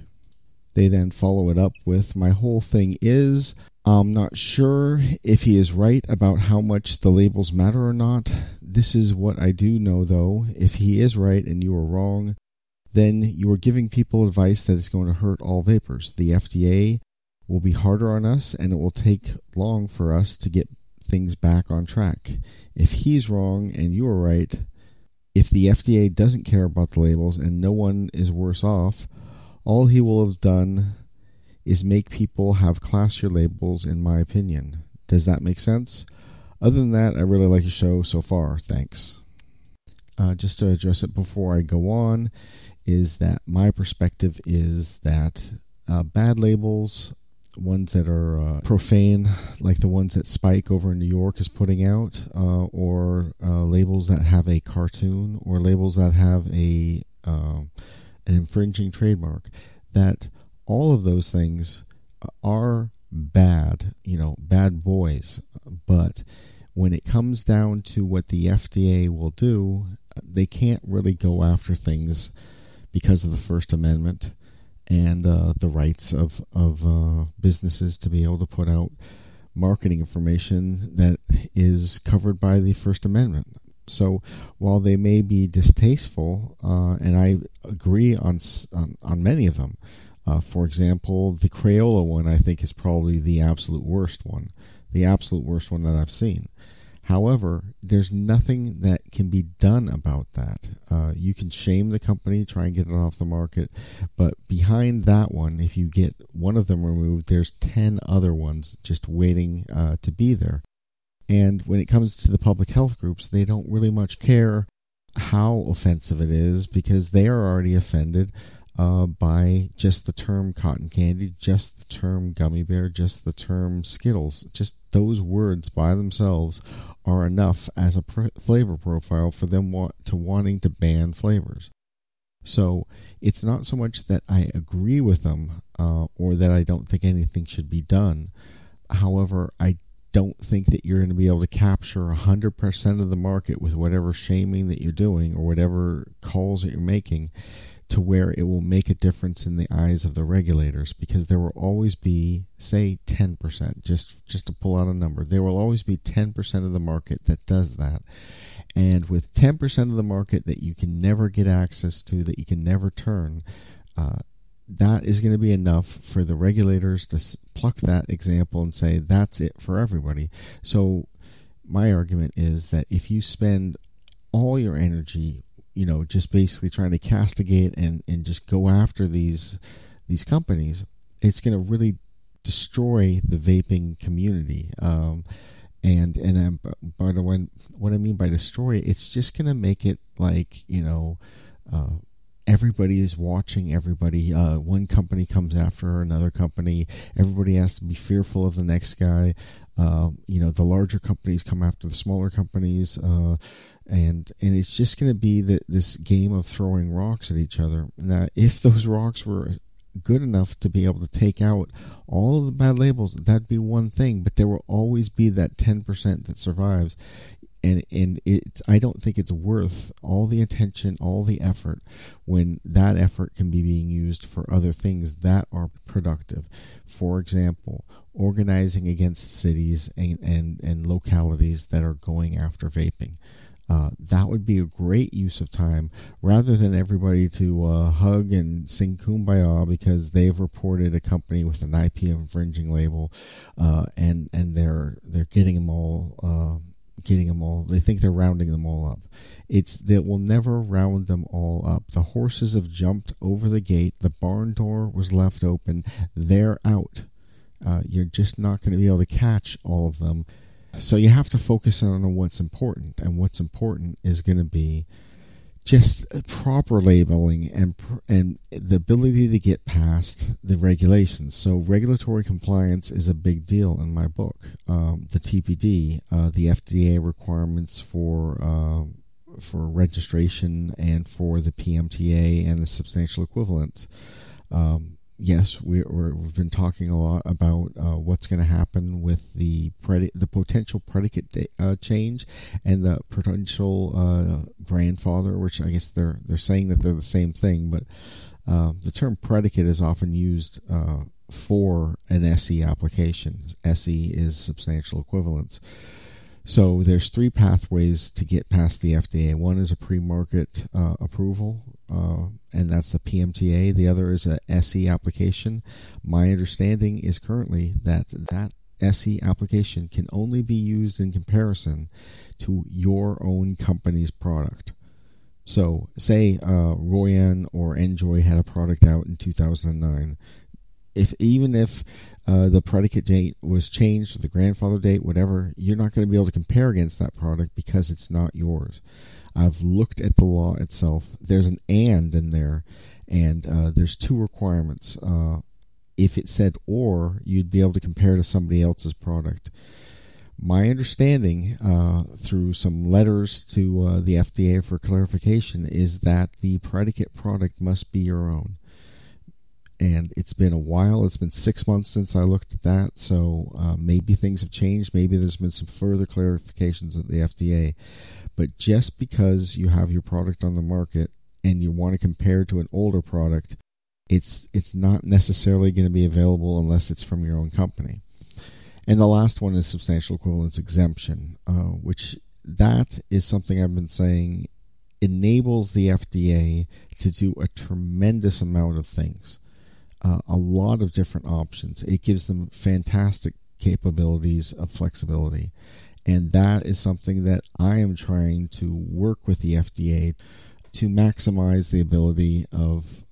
They then follow it up with, my whole thing is, I'm not sure if he is right about how much the labels matter or not. This is what I do know, though. If he is right and you are wrong, then you are giving people advice that is going to hurt all vapors. The F D A will be harder on us, and it will take long for us to get things back on track. If he's wrong and you are right, if the F D A doesn't care about the labels and no one is worse off, all he will have done is make people have classier labels, in my opinion. Does that make sense? Other than that, I really like your show so far. Thanks. Uh, just to address it before I go on, is that my perspective is that uh, bad labels, ones that are uh, profane, like the ones that Spike over in New York is putting out, uh, or uh, labels that have a cartoon, or labels that have a uh, an infringing trademark, that all of those things are bad, you know, bad boys. But when it comes down to what the F D A will do, they can't really go after things because of the First Amendment and uh, the rights of, of uh, businesses to be able to put out marketing information that is covered by the First Amendment. So while they may be distasteful, uh, and I agree on, on, on many of them, Uh, for example, the Crayola one, I think, is probably the absolute worst one, the absolute worst one that I've seen. However, there's nothing that can be done about that. Uh, you can shame the company, try and get it off the market, but behind that one, if you get one of them removed, there's ten other ones just waiting uh, to be there. And when it comes to the public health groups, they don't really much care how offensive it is because they are already offended Uh, by just the term cotton candy, just the term gummy bear, just the term Skittles. Just those words by themselves are enough as a pr- flavor profile for them wa- to wanting to ban flavors. So it's not so much that I agree with them uh, or that I don't think anything should be done. However, I don't think that you're going to be able to capture one hundred percent of the market with whatever shaming that you're doing or whatever calls that you're making, to where it will make a difference in the eyes of the regulators, because there will always be, say, ten percent, just just to pull out a number, there will always be ten percent of the market that does that. And with ten percent of the market that you can never get access to, that you can never turn, uh, that is going to be enough for the regulators to pluck that example and say, that's it for everybody. So my argument is that if you spend all your energy you know, just basically trying to castigate and, and just go after these these companies, it's going to really destroy the vaping community. Um, and and I'm, by the way, what I mean by destroy, it's just going to make it like, you know, uh, everybody is watching everybody. Uh, one company comes after another company. Everybody has to be fearful of the next guy. Uh, you know, the larger companies come after the smaller companies. Uh, and and it's just going to be the, this game of throwing rocks at each other. Now, if those rocks were good enough to be able to take out all of the bad labels, that'd be one thing, but there will always be that ten percent that survives. And and it's, I don't think it's worth all the attention, all the effort, when that effort can be being used for other things that are productive. For example, organizing against cities and, and, and localities that are going after vaping. Uh, that would be a great use of time, rather than everybody to uh, hug and sing Kumbaya because they've reported a company with an I P infringing label, uh, and and they're they're getting them all. Uh, getting them all, they think they're rounding them all up. It's that will never round them all up. The horses have jumped over the gate. The barn door was left open. They're out. Uh, you're just not going to be able to catch all of them. So you have to focus on what's important, and what's important is going to be just proper labeling and and the ability to get past the regulations. So regulatory compliance is a big deal in my book. Um, the T P D, uh, the F D A requirements for uh, for registration and for the P M T A and the substantial equivalents. Um, yes, we, we're, we've been talking a lot about uh, what's going to happen with the predi- the potential predicate de- uh, change and the potential uh, grandfather, which I guess they're they're saying that they're the same thing, but uh, the term predicate is often used uh, for an S E application. S E is substantial equivalence. So there's three pathways to get past the F D A. One is a pre-market uh, approval, uh, and that's a P M T A. The other is a S E application. My understanding is currently that that S E application can only be used in comparison to your own company's product. So say uh, Royan or Enjoy had a product out in two thousand nine. If even if uh, the predicate date was changed, the grandfather date, whatever, you're not going to be able to compare against that product because it's not yours. I've looked at the law itself. There's an and in there, and uh, there's two requirements. Uh, if it said or, you'd be able to compare to somebody else's product. My understanding uh, through some letters to uh, the F D A for clarification is that the predicate product must be your own. And it's been a while. It's been six months since I looked at that. So uh, maybe things have changed. Maybe there's been some further clarifications at the F D A. But just because you have your product on the market and you want to compare to an older product, it's it's not necessarily going to be available unless it's from your own company. And the last one is substantial equivalence exemption, uh, which that is something I've been saying enables the F D A to do a tremendous amount of things. Uh, a lot of different options. It gives them fantastic capabilities of flexibility. And that is something that I am trying to work with the F D A to maximize the ability of,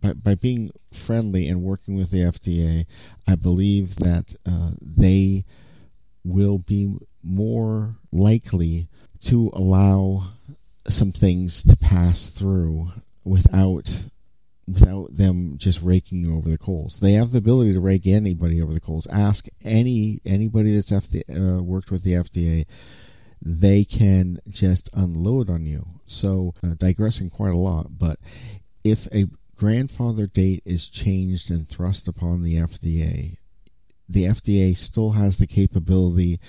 by, by being friendly and working with the F D A, I believe that uh, they will be more likely to allow some things to pass through without without them just raking you over the coals. They have the ability to rake anybody over the coals. Ask any anybody that's F D A, uh, worked with the F D A. They can just unload on you. So uh, digressing quite a lot, but if a grandfather date is changed and thrust upon the F D A, the F D A still has the capability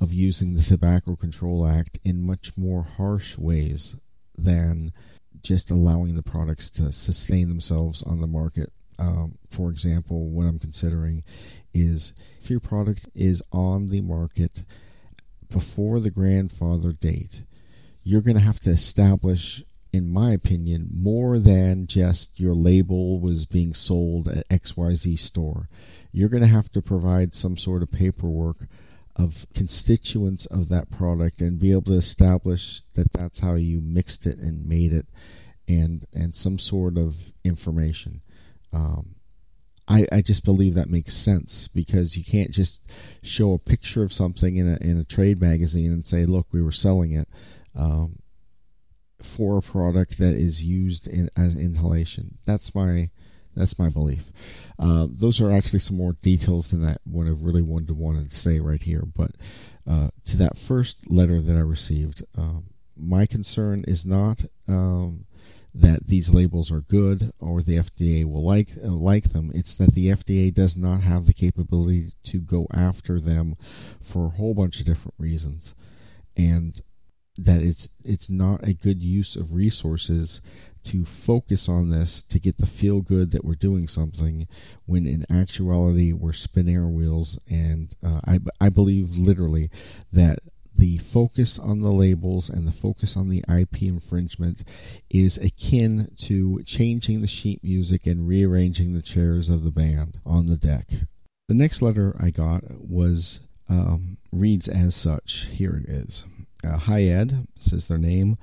of using the Tobacco Control Act in much more harsh ways than just allowing the products to sustain themselves on the market. Um, for example, what I'm considering is if your product is on the market before the grandfather date, you're going to have to establish, in my opinion, more than just your label was being sold at X Y Z store. You're going to have to provide some sort of paperwork of constituents of that product and be able to establish that that's how you mixed it and made it, and and some sort of information. Um, I, I just believe that makes sense, because you can't just show a picture of something in a in a trade magazine and say, look, we were selling it um, for a product that is used in, as inhalation. That's my that's my belief. Uh, those are actually some more details than I would have really wanted to wanted to say right here. But uh, to that first letter that I received, um, my concern is not um, that these labels are good or the F D A will like uh, like them. It's that the F D A does not have the capability to go after them for a whole bunch of different reasons, and that it's it's not a good use of resources to focus on this to get the feel good that we're doing something, when in actuality we're spinning our wheels. And uh, I, I believe literally that the focus on the labels and the focus on the I P infringement is akin to changing the sheet music and rearranging the chairs of the band on the deck. The next letter I got was um, reads as such. Here it is. Uh, Hi Ed, says their name.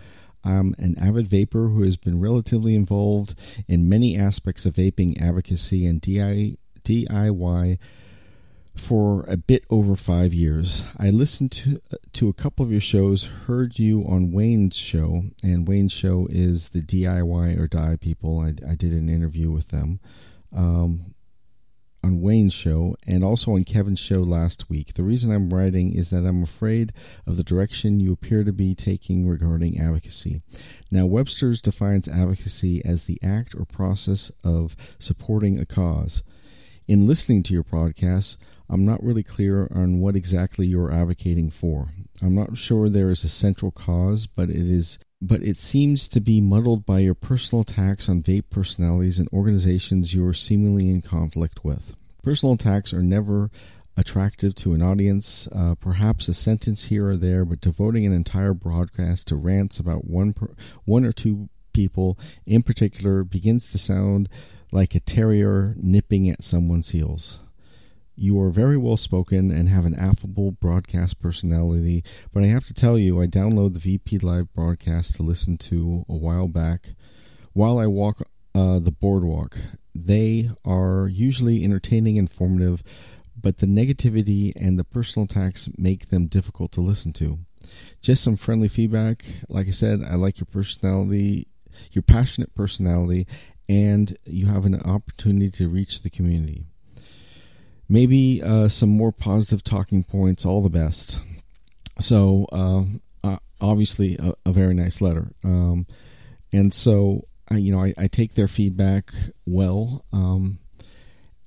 I'm an avid vapor who has been relatively involved in many aspects of vaping advocacy and D I Y for a bit over five years. I listened to, to a couple of your shows, heard you on Wayne's show, and Wayne's show is the D I Y or Die people. I, I did an interview with them um, on Wayne's show and also on Kevin's show last week. The reason I'm writing is that I'm afraid of the direction you appear to be taking regarding advocacy. Now, Webster's defines advocacy as the act or process of supporting a cause. In listening to your podcast, I'm not really clear on what exactly you're advocating for. I'm not sure there is a central cause, but it is but it seems to be muddled by your personal attacks on vape personalities and organizations you are seemingly in conflict with. Personal attacks are never attractive to an audience, uh, perhaps a sentence here or there, but devoting an entire broadcast to rants about one per, one or two people in particular begins to sound like a terrier nipping at someone's heels. You are very well spoken and have an affable broadcast personality, but I have to tell you, I downloaded the V P Live broadcast to listen to a while back while I walk uh, the boardwalk. They are usually entertaining and informative, but the negativity and the personal attacks make them difficult to listen to. Just some friendly feedback. Like I said, I like your personality, your passionate personality, and you have an opportunity to reach the community. Maybe uh, some more positive talking points. All the best. So uh, uh, obviously a, a very nice letter. Um, and so, I, you know, I, I take their feedback well, um,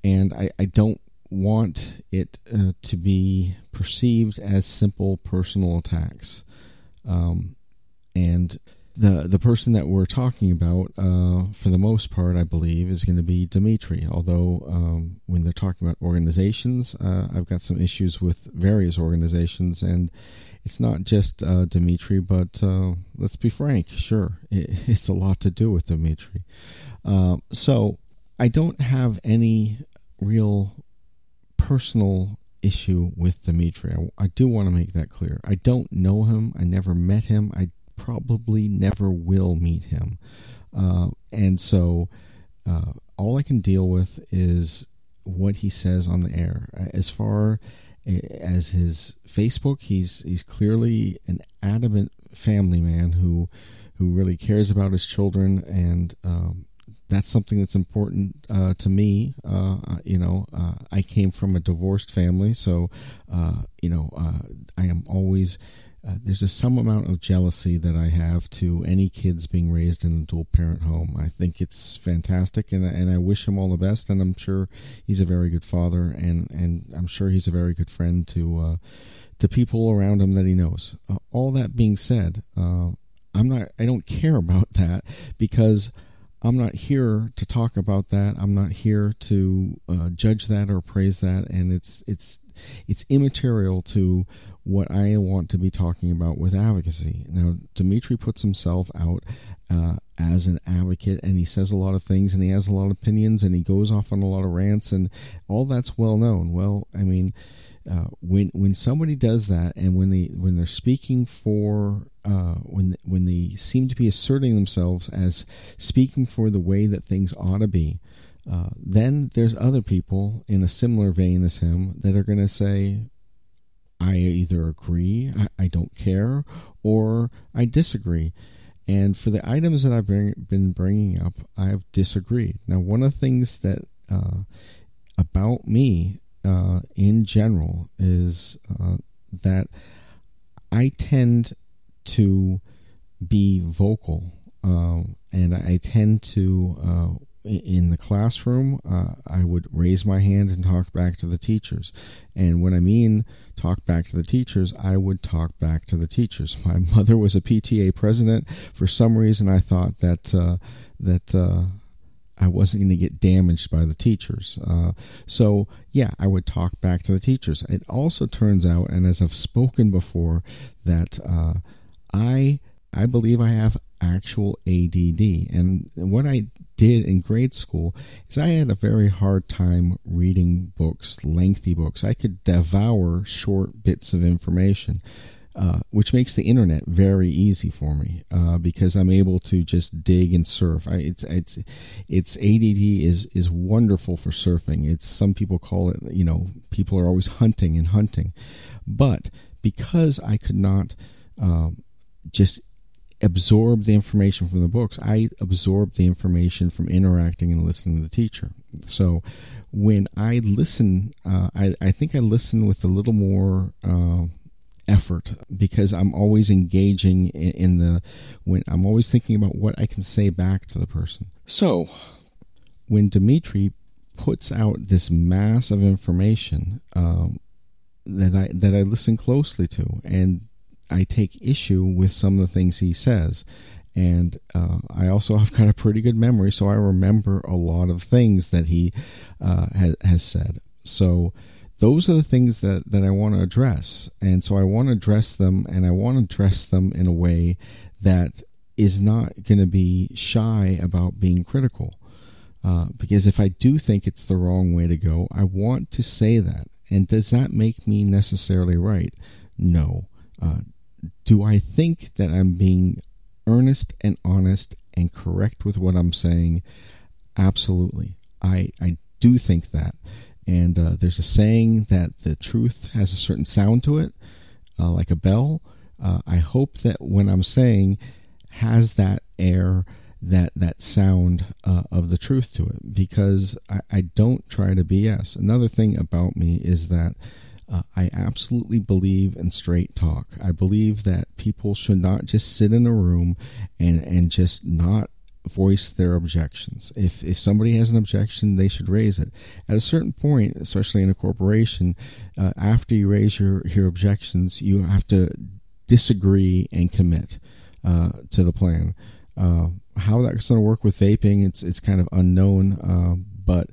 and I, I don't want it uh, to be perceived as simple personal attacks. Um, and the the person that we're talking about, uh, for the most part, I believe, is going to be Dimitri. Although um, when they're talking about organizations, uh, I've got some issues with various organizations, and it's not just uh, Dimitri, but uh, let's be frank, sure, it, it's a lot to do with Dimitri. Uh, so I don't have any real personal issue with Dimitri. I, I do want to make that clear. I don't know him. I never met him. I probably never will meet him. Uh, and so uh, all I can deal with is what he says on the air. As far as his Facebook, he's he's clearly an adamant family man who who really cares about his children, and um, that's something that's important uh, to me. Uh, you know, uh, I came from a divorced family, so uh, you know, uh, I am always... Uh, there's a some amount of jealousy that I have to any kids being raised in a dual-parent home. I think it's fantastic, and and I wish him all the best, and I'm sure he's a very good father, and, and I'm sure he's a very good friend to uh, to people around him that he knows. Uh, all that being said, uh, I'm not. I don't care about that, because I'm not here to talk about that. I'm not here to uh, judge that or praise that, and it's it's it's immaterial to what I want to be talking about with advocacy. Now, Dimitri puts himself out uh, as an advocate, and he says a lot of things, and he has a lot of opinions, and he goes off on a lot of rants, and all that's well known. Well, I mean, Uh, when when somebody does that, and when they when they're speaking for uh, when when they seem to be asserting themselves as speaking for the way that things ought to be, uh, then there's other people in a similar vein as him that are going to say, I either agree, I, I don't care, or I disagree. And for the items that I've bring, been bringing up, I've disagreed. Now, one of the things that uh, about me. Uh, in general is uh, that I tend to be vocal, um, and I tend to, uh, in the classroom, uh, I would raise my hand and talk back to the teachers. And when I mean talk back to the teachers, I would talk back to the teachers. My mother was a P T A president. For some reason, I thought that uh, that uh, I wasn't going to get damaged by the teachers. Uh, so, yeah, I would talk back to the teachers. It also turns out, and as I've spoken before, that uh, I I believe I have actual A D D. And what I did in grade school is I had a very hard time reading books, lengthy books. I could devour short bits of information. Uh, which makes the internet very easy for me uh, because I'm able to just dig and surf. I, it's it's it's A D D is is wonderful for surfing. It's some people call it, you know, people are always hunting and hunting, but because I could not um, just absorb the information from the books, I absorbed the information from interacting and listening to the teacher. So when I listen, uh, I I think I listen with a little more. Uh, effort because I'm always engaging in the when I'm always thinking about what I can say back to the person. So when Dimitri puts out this mass of information um, that I that I listen closely to, and I take issue with some of the things he says. And uh, I also have got a pretty good memory, so I remember a lot of things that he uh, has, has said. So those are the things that, that I want to address. And so I want to address them, and I want to address them in a way that is not going to be shy about being critical. Uh, because if I do think it's the wrong way to go, I want to say that. And does that make me necessarily right? No. Uh, do I think that I'm being earnest and honest and correct with what I'm saying? Absolutely. I, I do think that. And uh, there's a saying that the truth has a certain sound to it, uh, like a bell. Uh, I hope that what I'm saying has that air, that that sound uh, of the truth to it, because I, I don't try to B S. Another thing about me is that uh, I absolutely believe in straight talk. I believe that people should not just sit in a room and, and just not voice their objections. If if somebody has an objection, they should raise it. At a certain point, especially in a corporation, uh, after you raise your, your objections, you have to disagree and commit uh, to the plan. Uh, how that's going to work with vaping, it's it's kind of unknown, uh, but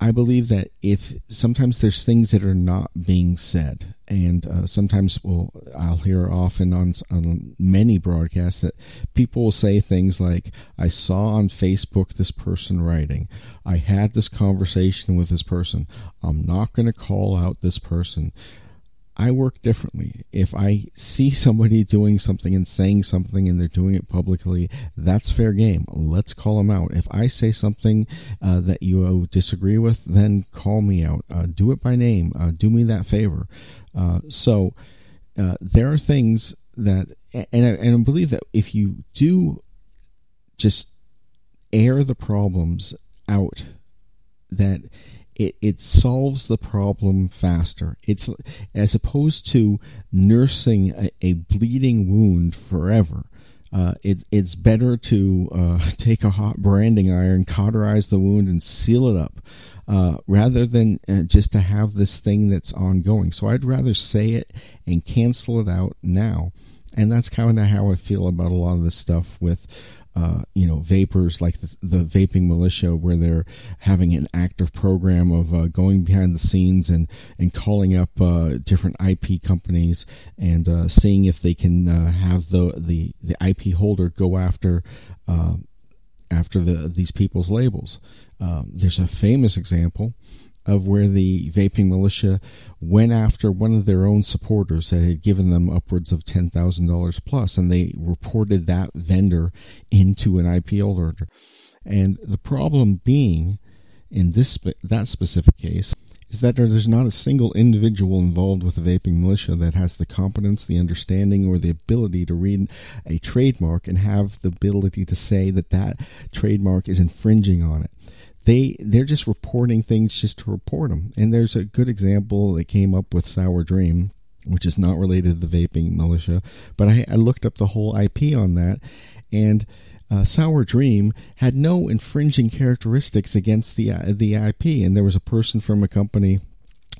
I believe that if sometimes there's things that are not being said, and uh, sometimes well, I'll hear often on, on many broadcasts that people will say things like, I saw on Facebook this person writing, I had this conversation with this person, I'm not going to call out this person. I work differently. If I see somebody doing something and saying something and they're doing it publicly, that's fair game. Let's call them out. If I say something uh, that you disagree with, then call me out. Uh, do it by name. Uh, do me that favor. Uh, so uh, there are things that, and I, and I believe that if you do just air the problems out, that It, it solves the problem faster. It's as opposed to nursing a, a bleeding wound forever. Uh, it, it's better to uh, take a hot branding iron, cauterize the wound, and seal it up uh, rather than uh, just to have this thing that's ongoing. So I'd rather say it and cancel it out now. And that's kind of how I feel about a lot of this stuff with Uh, you know, vapors like the, the Vaping Militia, where they're having an active program of uh, going behind the scenes and, and calling up uh, different I P companies and uh, seeing if they can uh, have the, the the I P holder go after uh, after the, these people's labels. Um, there's a famous example of where the Vaping Militia went after one of their own supporters that had given them upwards of ten thousand dollars plus, and they reported that vendor into an I P O order. And the problem being, in this that specific case, is that there's not a single individual involved with the Vaping Militia that has the competence, the understanding, or the ability to read a trademark and have the ability to say that that trademark is infringing on it. They, they're just reporting things just to report them. And there's a good example that came up with Sour Dream, which is not related to the Vaping Militia, but I, I looked up the whole I P on that, and uh, Sour Dream had no infringing characteristics against the, uh, the I P, and there was a person from a company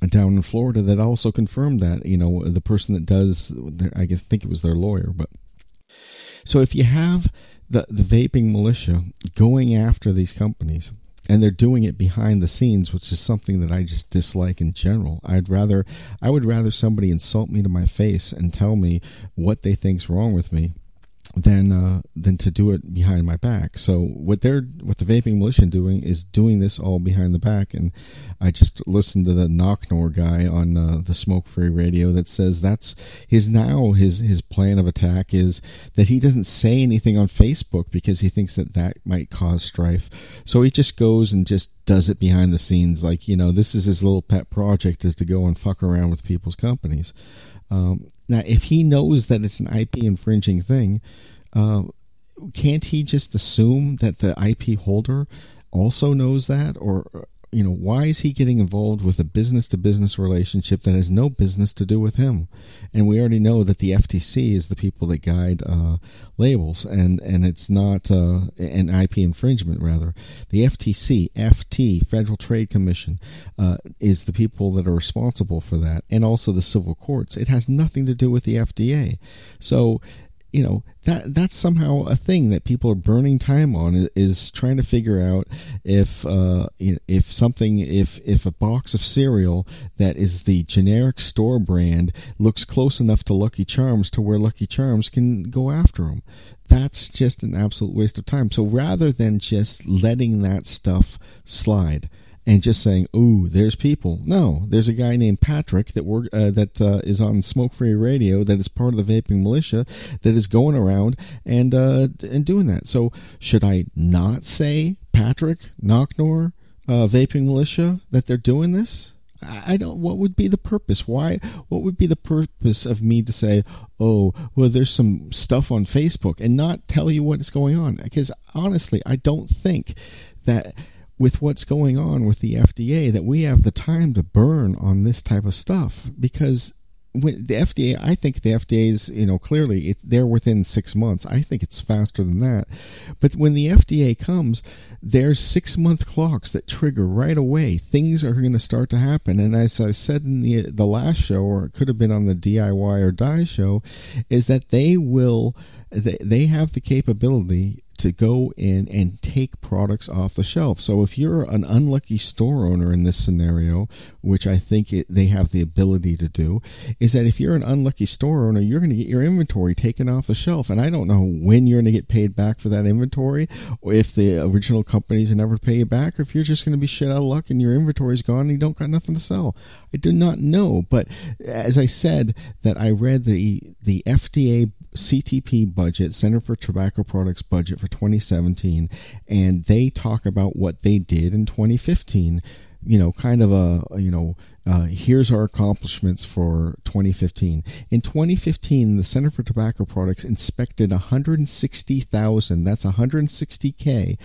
down in Florida that also confirmed that, you know, the person that does, I guess, think it was their lawyer, but... So if you have the, the Vaping Militia going after these companies, and they're doing it behind the scenes, which is something that I just dislike in general. I'd rather, I would rather somebody insult me to my face and tell me what they think's wrong with me, than uh, than to do it behind my back. So what they're, what the Vaping Militia doing is doing this all behind the back. And I just listened to the Knocknor guy on uh, the Smoke Free Radio that says that's his now his his plan of attack is that he doesn't say anything on Facebook because he thinks that that might cause strife. So he just goes and just does it behind the scenes, like, you know, this is his little pet project, is to go and fuck around with people's companies. Um, now, if he knows that it's an I P infringing thing, uh, can't he just assume that the I P holder also knows that? Or, you know, why is he getting involved with a business-to-business relationship that has no business to do with him? And we already know that the F T C is the people that guide uh, labels, and, and it's not uh, an I P infringement, rather. The F T C, F T, Federal Trade Commission, uh, is the people that are responsible for that, and also the civil courts. It has nothing to do with the F D A. So, you know, that that's somehow a thing that people are burning time on, is, is trying to figure out if uh, if something, if if a box of cereal that is the generic store brand looks close enough to Lucky Charms to where Lucky Charms can go after them. That's just an absolute waste of time. So rather than just letting that stuff slide and just saying, "Ooh, there's people." No, there's a guy named Patrick that we're, uh, that uh, is on Smoke Free Radio, that is part of the Vaping Militia, that is going around and uh, and doing that. So should I not say Patrick Knocknor, uh, Vaping Militia, that they're doing this? I don't. What would be the purpose? Why? What would be the purpose of me to say, "Oh, well, there's some stuff on Facebook," and not tell you what is going on? Because honestly, I don't think that, with what's going on with the F D A, that we have the time to burn on this type of stuff, because when the F D A, I think the F D A's, you know, clearly it, they're within six months. I think it's faster than that. But when the F D A comes, there's six month clocks that trigger right away. Things are going to start to happen. And as I said in the the last show, or it could have been on the D I Y or Die show, is that they will, they, they have the capability to go in and take products off the shelf. So if you're an unlucky store owner in this scenario, which I think it, they have the ability to do, is that if you're an unlucky store owner, you're going to get your inventory taken off the shelf. And I don't know when you're going to get paid back for that inventory, or if the original companies never pay you back, or if you're just going to be shit out of luck and your inventory's gone and you don't got nothing to sell. I do not know. But as I said, that I read the the F D A C T P budget, Center for Tobacco Products budget for twenty seventeen, and they talk about what they did in twenty fifteen, you know, kind of a, you know, uh, here's our accomplishments for twenty fifteen. In twenty fifteen, the Center for Tobacco Products inspected one hundred sixty thousand, that's one hundred sixty thousand,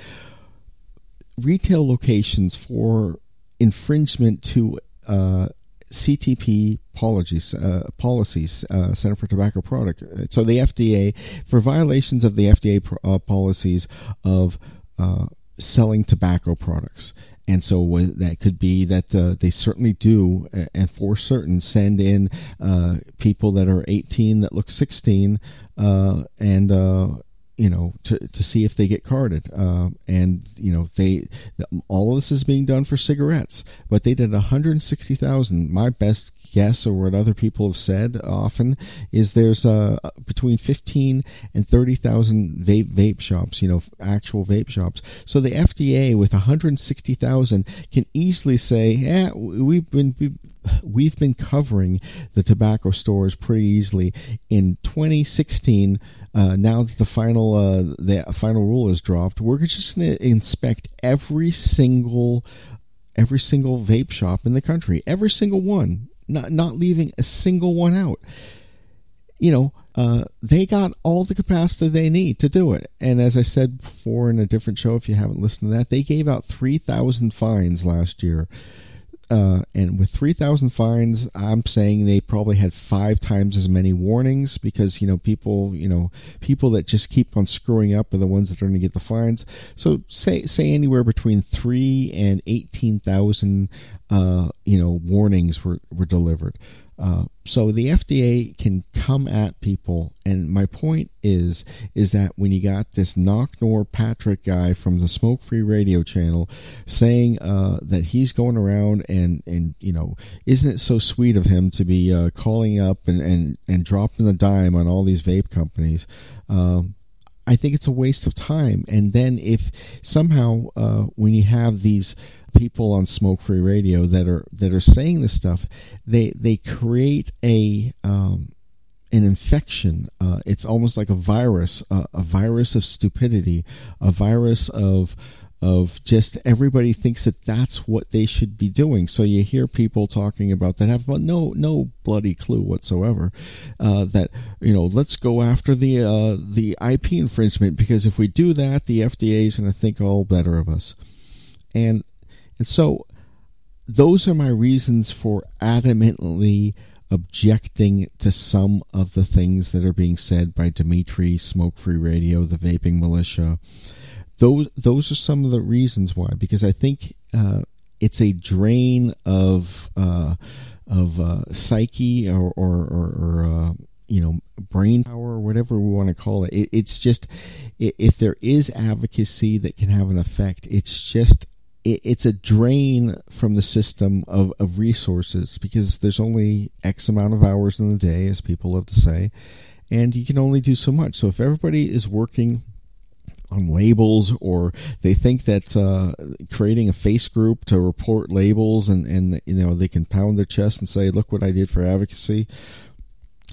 retail locations for infringement to uh, C T P policies, uh, policies uh, Center for Tobacco Products. So the F D A, for violations of the F D A uh, policies of uh, selling tobacco products. And so that could be that uh, they certainly do, and for certain, send in uh, people that are eighteen that look sixteen, uh, and uh, you know, to to see if they get carded. Uh, and, you know, they all of this is being done for cigarettes, but they did one hundred sixty thousand. My best guess, or what other people have said often, is there's uh, between fifteen and thirty thousand vape vape shops, you know, actual vape shops. So the F D A with one hundred sixty thousand can easily say, eh, we've been... We've We've been covering the tobacco stores pretty easily. In twenty sixteen, uh, now that the final uh, the final rule is dropped, we're just going to inspect every single every single vape shop in the country, every single one, not not leaving a single one out. You know, uh, they got all the capacity they need to do it. And as I said before in a different show, if you haven't listened to that, they gave out three thousand fines last year. Uh, and with three thousand fines, I'm saying they probably had five times as many warnings because, you know, people, you know, people that just keep on screwing up are the ones that are going to get the fines. So say say anywhere between three and eighteen thousand, uh, you know, warnings were, were delivered. Uh, so the F D A can come at people, and my point is is that when you got this Knocknor Patrick guy from the Smoke Free Radio channel saying uh, that he's going around and, and you know, isn't it so sweet of him to be uh, calling up and, and, and dropping the dime on all these vape companies, um, I think it's a waste of time. And then if somehow uh, when you have these people on Smoke Free Radio that are that are saying this stuff, they they create a um, an infection. Uh, it's almost like a virus, uh, a virus of stupidity, a virus of of just everybody thinks that that's what they should be doing. So you hear people talking about that have no no bloody clue whatsoever uh, that, you know, let's go after the uh, the I P infringement because if we do that, the F D A is going to think all better of us. And And so those are my reasons for adamantly objecting to some of the things that are being said by Dimitri, Smoke Free Radio, the Vaping Militia. Those those are some of the reasons why, because I think uh, it's a drain of uh, of uh, psyche or or, or, or uh, you know, brain power or whatever we want to call it. it. It's just if there is advocacy that can have an effect, it's just. It's a drain from the system of, of resources because there's only X amount of hours in the day, as people love to say, and you can only do so much. So if everybody is working on labels or they think that uh, creating a face group to report labels and, and, you know, they can pound their chest and say, look what I did for advocacy.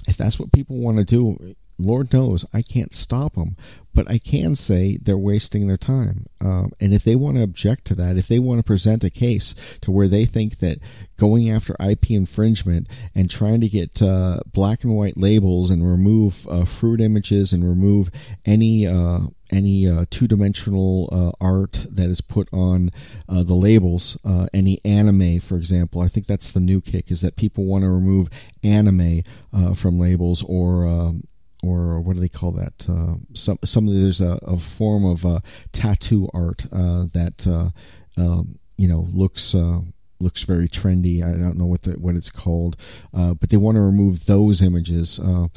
If that's what people want to do, Lord knows I can't stop them, but I can say they're wasting their time. Um, and if they want to object to that, if they want to present a case to where they think that going after I P infringement and trying to get uh, black and white labels and remove uh, fruit images and remove any uh, any uh, two-dimensional uh, art that is put on uh, the labels, uh, any anime, for example. I think that's the new kick, is that people want to remove anime uh, from labels or... Um, or what do they call that? Uh, some, some of the, there's a, a form of uh, tattoo art uh, that uh, um, you know looks uh, looks very trendy. I don't know what the, what it's called, uh, but they want to remove those images. Uh,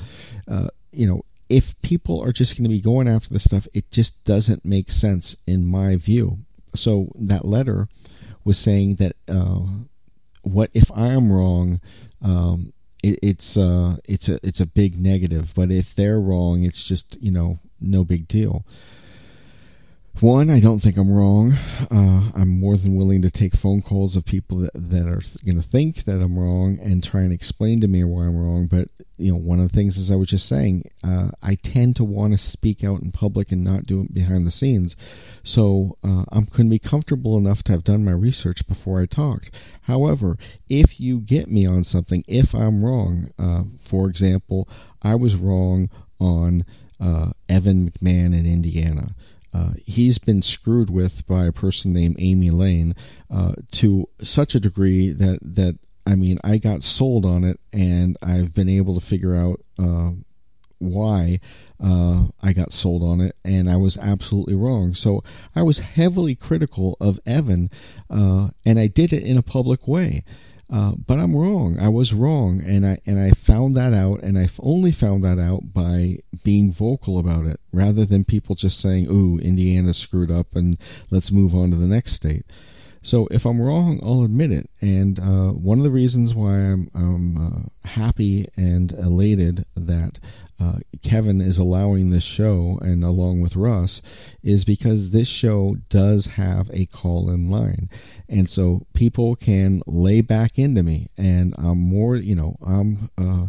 uh, you know, if people are just going to be going after this stuff, it just doesn't make sense in my view. So that letter was saying that uh, what if I am wrong? Um, It's uh, it's a it's a big negative, but if they're wrong, it's just, you know, no big deal. One, I don't think I'm wrong. Uh, I'm more than willing to take phone calls of people that, that are th- going to think that I'm wrong and try and explain to me why I'm wrong. But, you know, one of the things, as I was just saying, uh, I tend to want to speak out in public and not do it behind the scenes. So uh, I'm going to be comfortable enough to have done my research before I talked. However, if you get me on something, if I'm wrong, uh, for example, I was wrong on uh, Evan McMahon in Indiana. Uh, he's been screwed with by a person named Amy Lane uh, to such a degree that, that, I mean, I got sold on it, and I've been able to figure out uh, why uh, I got sold on it, and I was absolutely wrong. So I was heavily critical of Evan, uh, and I did it in a public way. Uh, but I'm wrong. I was wrong, and I and I found that out, and I've only found that out by being vocal about it, rather than people just saying, "Ooh, Indiana screwed up," and let's move on to the next state. So if I'm wrong, I'll admit it. And uh, one of the reasons why I'm, I'm uh, happy and elated that uh, Kevin is allowing this show, and along with Russ, is because this show does have a call-in line. And so people can lay back into me, and I'm more, you know, I'm, uh,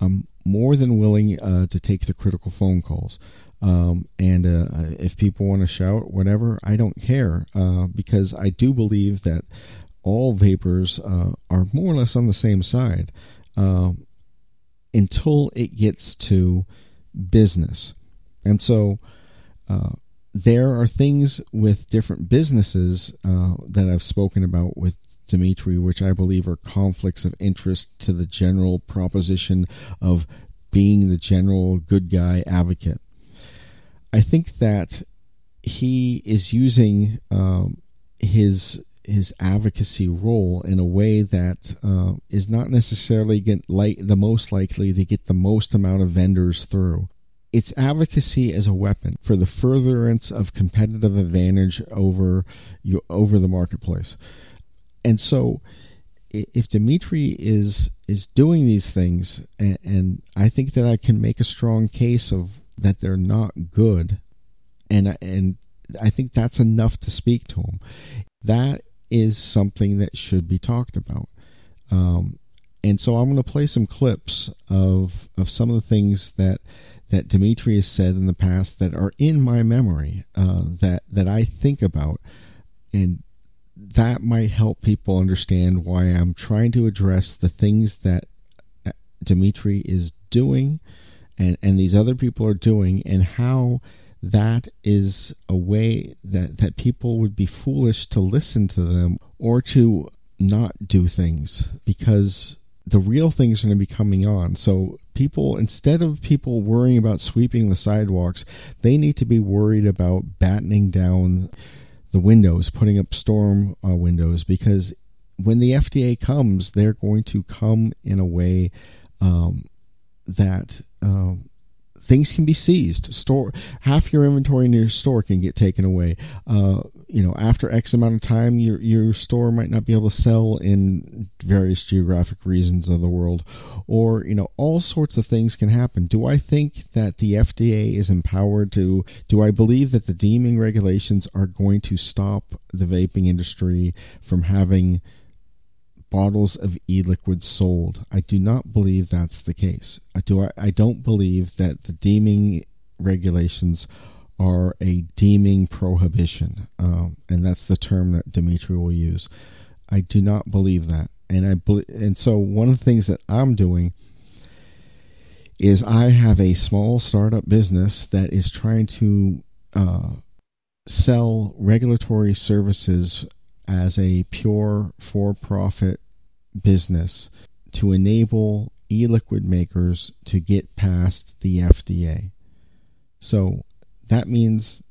I'm more than willing uh, to take the critical phone calls. Um, and uh, if people want to shout, whatever, I don't care, uh, because I do believe that all vapors uh, are more or less on the same side uh, until it gets to business. And so uh, there are things with different businesses uh, that I've spoken about with Dimitri, which I believe are conflicts of interest to the general proposition of being the general good guy advocate. I think that he is using um, his his advocacy role in a way that uh, is not necessarily get like the most likely to get the most amount of vendors through. It's advocacy as a weapon for the furtherance of competitive advantage over you over the marketplace. And so, if Dimitri is is doing these things, and, and I think that I can make a strong case of. That they're not good, and and I think that's enough to speak to them. That is something that should be talked about. Um, and so I'm going to play some clips of of some of the things that that Dimitri has said in the past that are in my memory uh, that that I think about, and that might help people understand why I'm trying to address the things that Dimitri is doing. And, and these other people are doing, and how that is a way that, that people would be foolish to listen to them or to not do things, because the real things are going to be coming on. So people, instead of people worrying about sweeping the sidewalks, they need to be worried about battening down the windows, putting up storm uh, windows, because when the F D A comes, they're going to come in a way um, that... Uh, things can be seized. Store half your inventory in your store can get taken away. Uh, you know, after X amount of time, your your store might not be able to sell in various geographic regions of the world, or you know, all sorts of things can happen. Do I think that the F D A is empowered to? Do I believe that the deeming regulations are going to stop the vaping industry from having bottles of e-liquids sold? I do not believe that's the case. I do. I, I don't believe that the deeming regulations are a deeming prohibition, um, and that's the term that Dimitri will use. I do not believe that, and I and so one of the things that I'm doing is I have a small startup business that is trying to uh, sell regulatory services as a pure for-profit business to enable e-liquid makers to get past the F D A. So that means,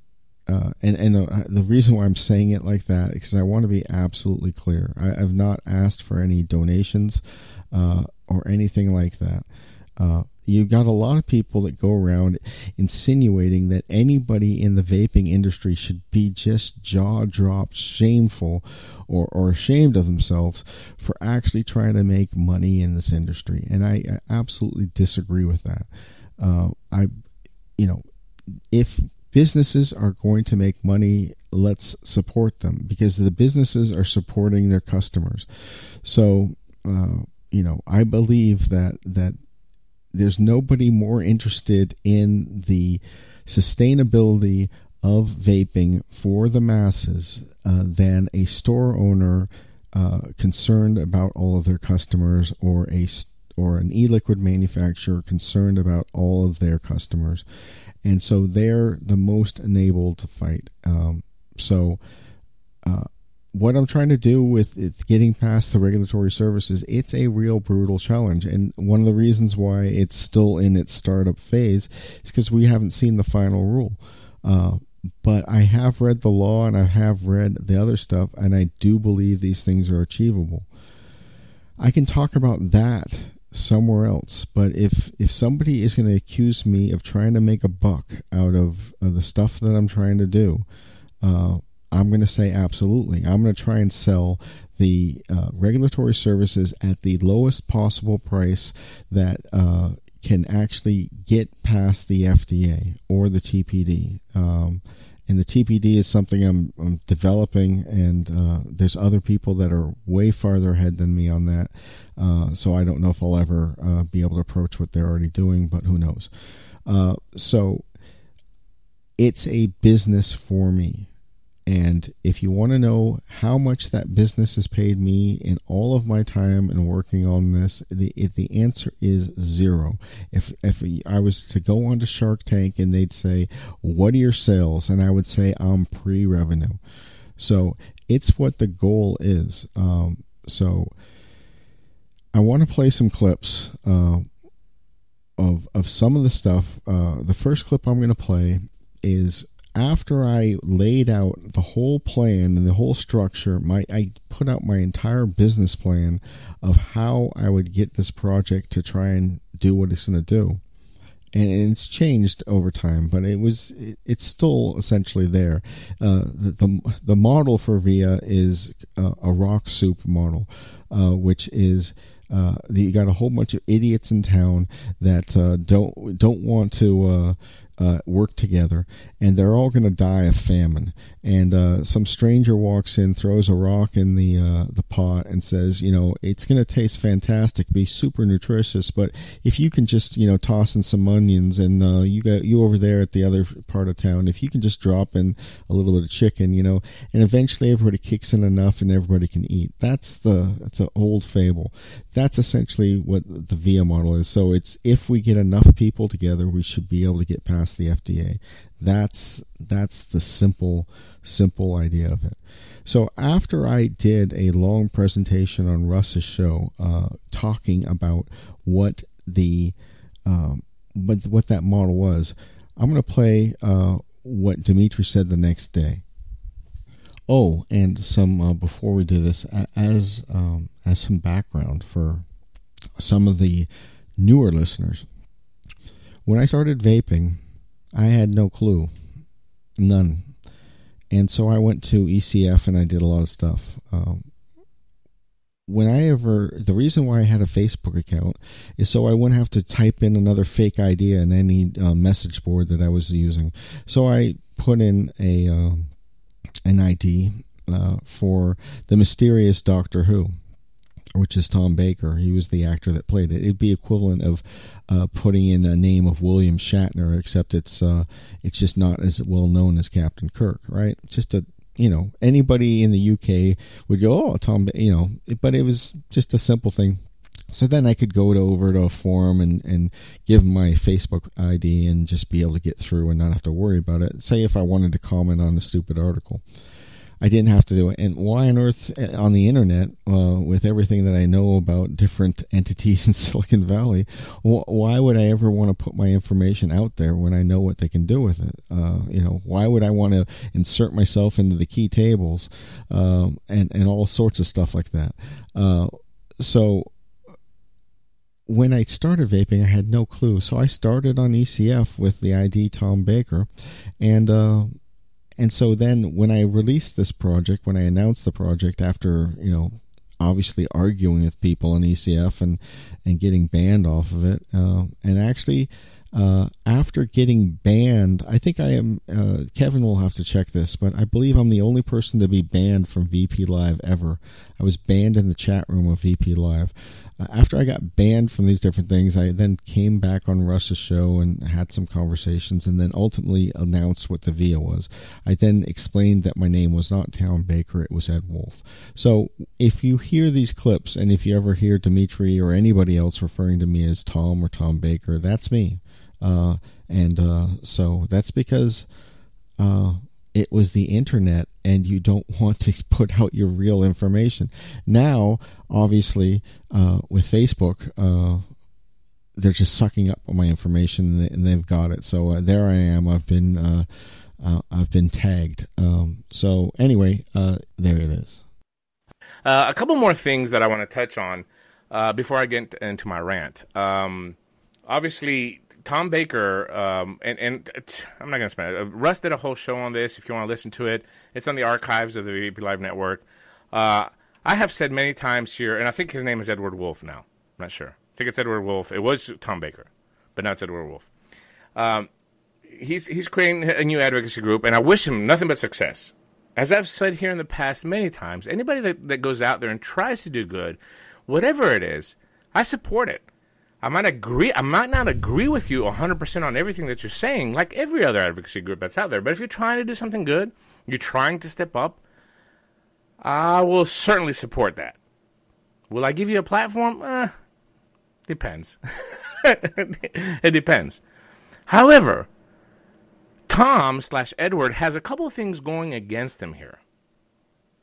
uh, and, and uh, the reason why I'm saying it like that is because I want to be absolutely clear. I, I've not asked for any donations uh, or anything like that. Uh, you've got a lot of people that go around insinuating that anybody in the vaping industry should be just jaw-dropped, shameful, or, or ashamed of themselves for actually trying to make money in this industry. And I, I absolutely disagree with that. Uh, I, you know, if businesses are going to make money, let's support them, because the businesses are supporting their customers. So, uh, you know, I believe that that. There's nobody more interested in the sustainability of vaping for the masses uh, than a store owner uh, concerned about all of their customers, or a or an e-liquid manufacturer concerned about all of their customers. And so they're the most enabled to fight. Um, so uh, what I'm trying to do with it, getting past the regulatory services, it's a real brutal challenge. And one of the reasons why it's still in its startup phase is because we haven't seen the final rule. Uh, but I have read the law, and I have read the other stuff, and I do believe these things are achievable. I can talk about that somewhere else, but if, if somebody is going to accuse me of trying to make a buck out of, of the stuff that I'm trying to do, uh, I'm going to say absolutely. I'm going to try and sell the uh, regulatory services at the lowest possible price that uh, can actually get past the F D A or the T P D. Um, and the T P D is something I'm, I'm developing, and uh, there's other people that are way farther ahead than me on that. Uh, so I don't know if I'll ever uh, be able to approach what they're already doing, but who knows. Uh, so it's a business for me. And if you want to know how much that business has paid me in all of my time and working on this, the if the answer is zero. If if I was to go on to Shark Tank and they'd say, "What are your sales?" and I would say, "I'm pre-revenue." So it's what the goal is. Um, so I want to play some clips uh, of of some of the stuff. Uh, the first clip I'm going to play is. After I laid out the whole plan and the whole structure, my I put out my entire business plan of how I would get this project to try and do what it's going to do. And it's changed over time, but it was it, it's still essentially there. Uh, the, the the model for V I A is uh, a rock soup model, uh, which is. Uh, you got a whole bunch of idiots in town that uh, don't don't want to uh, uh, work together, and they're all going to die of famine. And uh, some stranger walks in, throws a rock in the uh, the pot, and says, "You know, it's going to taste fantastic, be super nutritious, but if you can just, you know, toss in some onions, and uh, you got you over there at the other part of town, if you can just drop in a little bit of chicken, you know," and eventually everybody kicks in enough, and everybody can eat. That's the that's an old fable. That That's essentially what the V I A model is. So it's if we get enough people together, we should be able to get past the F D A. That's that's the simple, simple idea of it. So after I did a long presentation on Russ's show, uh, talking about what the um, what what that model was, I'm going to play uh, what Dimitri said the next day. Oh, and some uh, before we do this, as um, as some background for some of the newer listeners, when I started vaping, I had no clue, none, and so I went to E C F and I did a lot of stuff. Um, when I ever, the reason why I had a Facebook account is so I wouldn't have to type in another fake idea in any uh, message board that I was using. So I put in a. Uh, an I D uh, for the mysterious Doctor Who, which is Tom Baker. He was the actor that played it. It'd be equivalent of uh, putting in a name of William Shatner, except it's uh, it's just not as well known as Captain Kirk, right? Just a you know anybody in the U K would go, oh Tom, ba-, you know, but it was just a simple thing. So then I could go to over to a forum and, and give my Facebook I D and just be able to get through and not have to worry about it. Say if I wanted to comment on a stupid article. I didn't have to do it. And why on earth on the internet, uh, with everything that I know about different entities in Silicon Valley, wh- why would I ever want to put my information out there when I know what they can do with it? Uh, you know, why would I want to insert myself into the key tables um, and, and all sorts of stuff like that? Uh, so... When I started vaping, I had no clue. So I started on E C F with the I D Tom Baker. And uh, and so then when I released this project, when I announced the project after, you know, obviously arguing with people on E C F and, and getting banned off of it. Uh, and actually, uh, after getting banned, I think I am, uh, Kevin will have to check this, but I believe I'm the only person to be banned from V P Live ever. I was banned in the chat room of V P Live. After I got banned from these different things, I then came back on Russ's show and had some conversations and then ultimately announced what the V I A was. I then explained that my name was not Tom Baker, it was Ed Wolf. So if you hear these clips and if you ever hear Dimitri or anybody else referring to me as Tom or Tom Baker, that's me. Uh, and uh, so that's because... Uh, It was the internet, and you don't want to put out your real information. Now, obviously, uh, with Facebook, uh, they're just sucking up all my information, and they've got it. So uh, there I am. I've been, uh, uh, I've been tagged. Um, so anyway, uh, there it is. Uh, a couple more things that I want to touch on uh, before I get into my rant. Um, obviously, Tom Baker, um, and, and I'm not going to spend it. Russ did a whole show on this. If you want to listen to it, it's on the archives of the V P Live Network. Uh, I have said many times here, and I think his name is Edward Wolf now. I'm not sure. I think it's Edward Wolf. It was Tom Baker, but now it's Edward Wolf. Um, he's he's creating a new advocacy group, and I wish him nothing but success. As I've said here in the past many times, anybody that, that goes out there and tries to do good, whatever it is, I support it. I might agree. I might not agree with you one hundred percent on everything that you're saying, like every other advocacy group that's out there. But if you're trying to do something good, you're trying to step up, I will certainly support that. Will I give you a platform? Eh, depends. It depends. However, Tom slash Edward has a couple of things going against him here.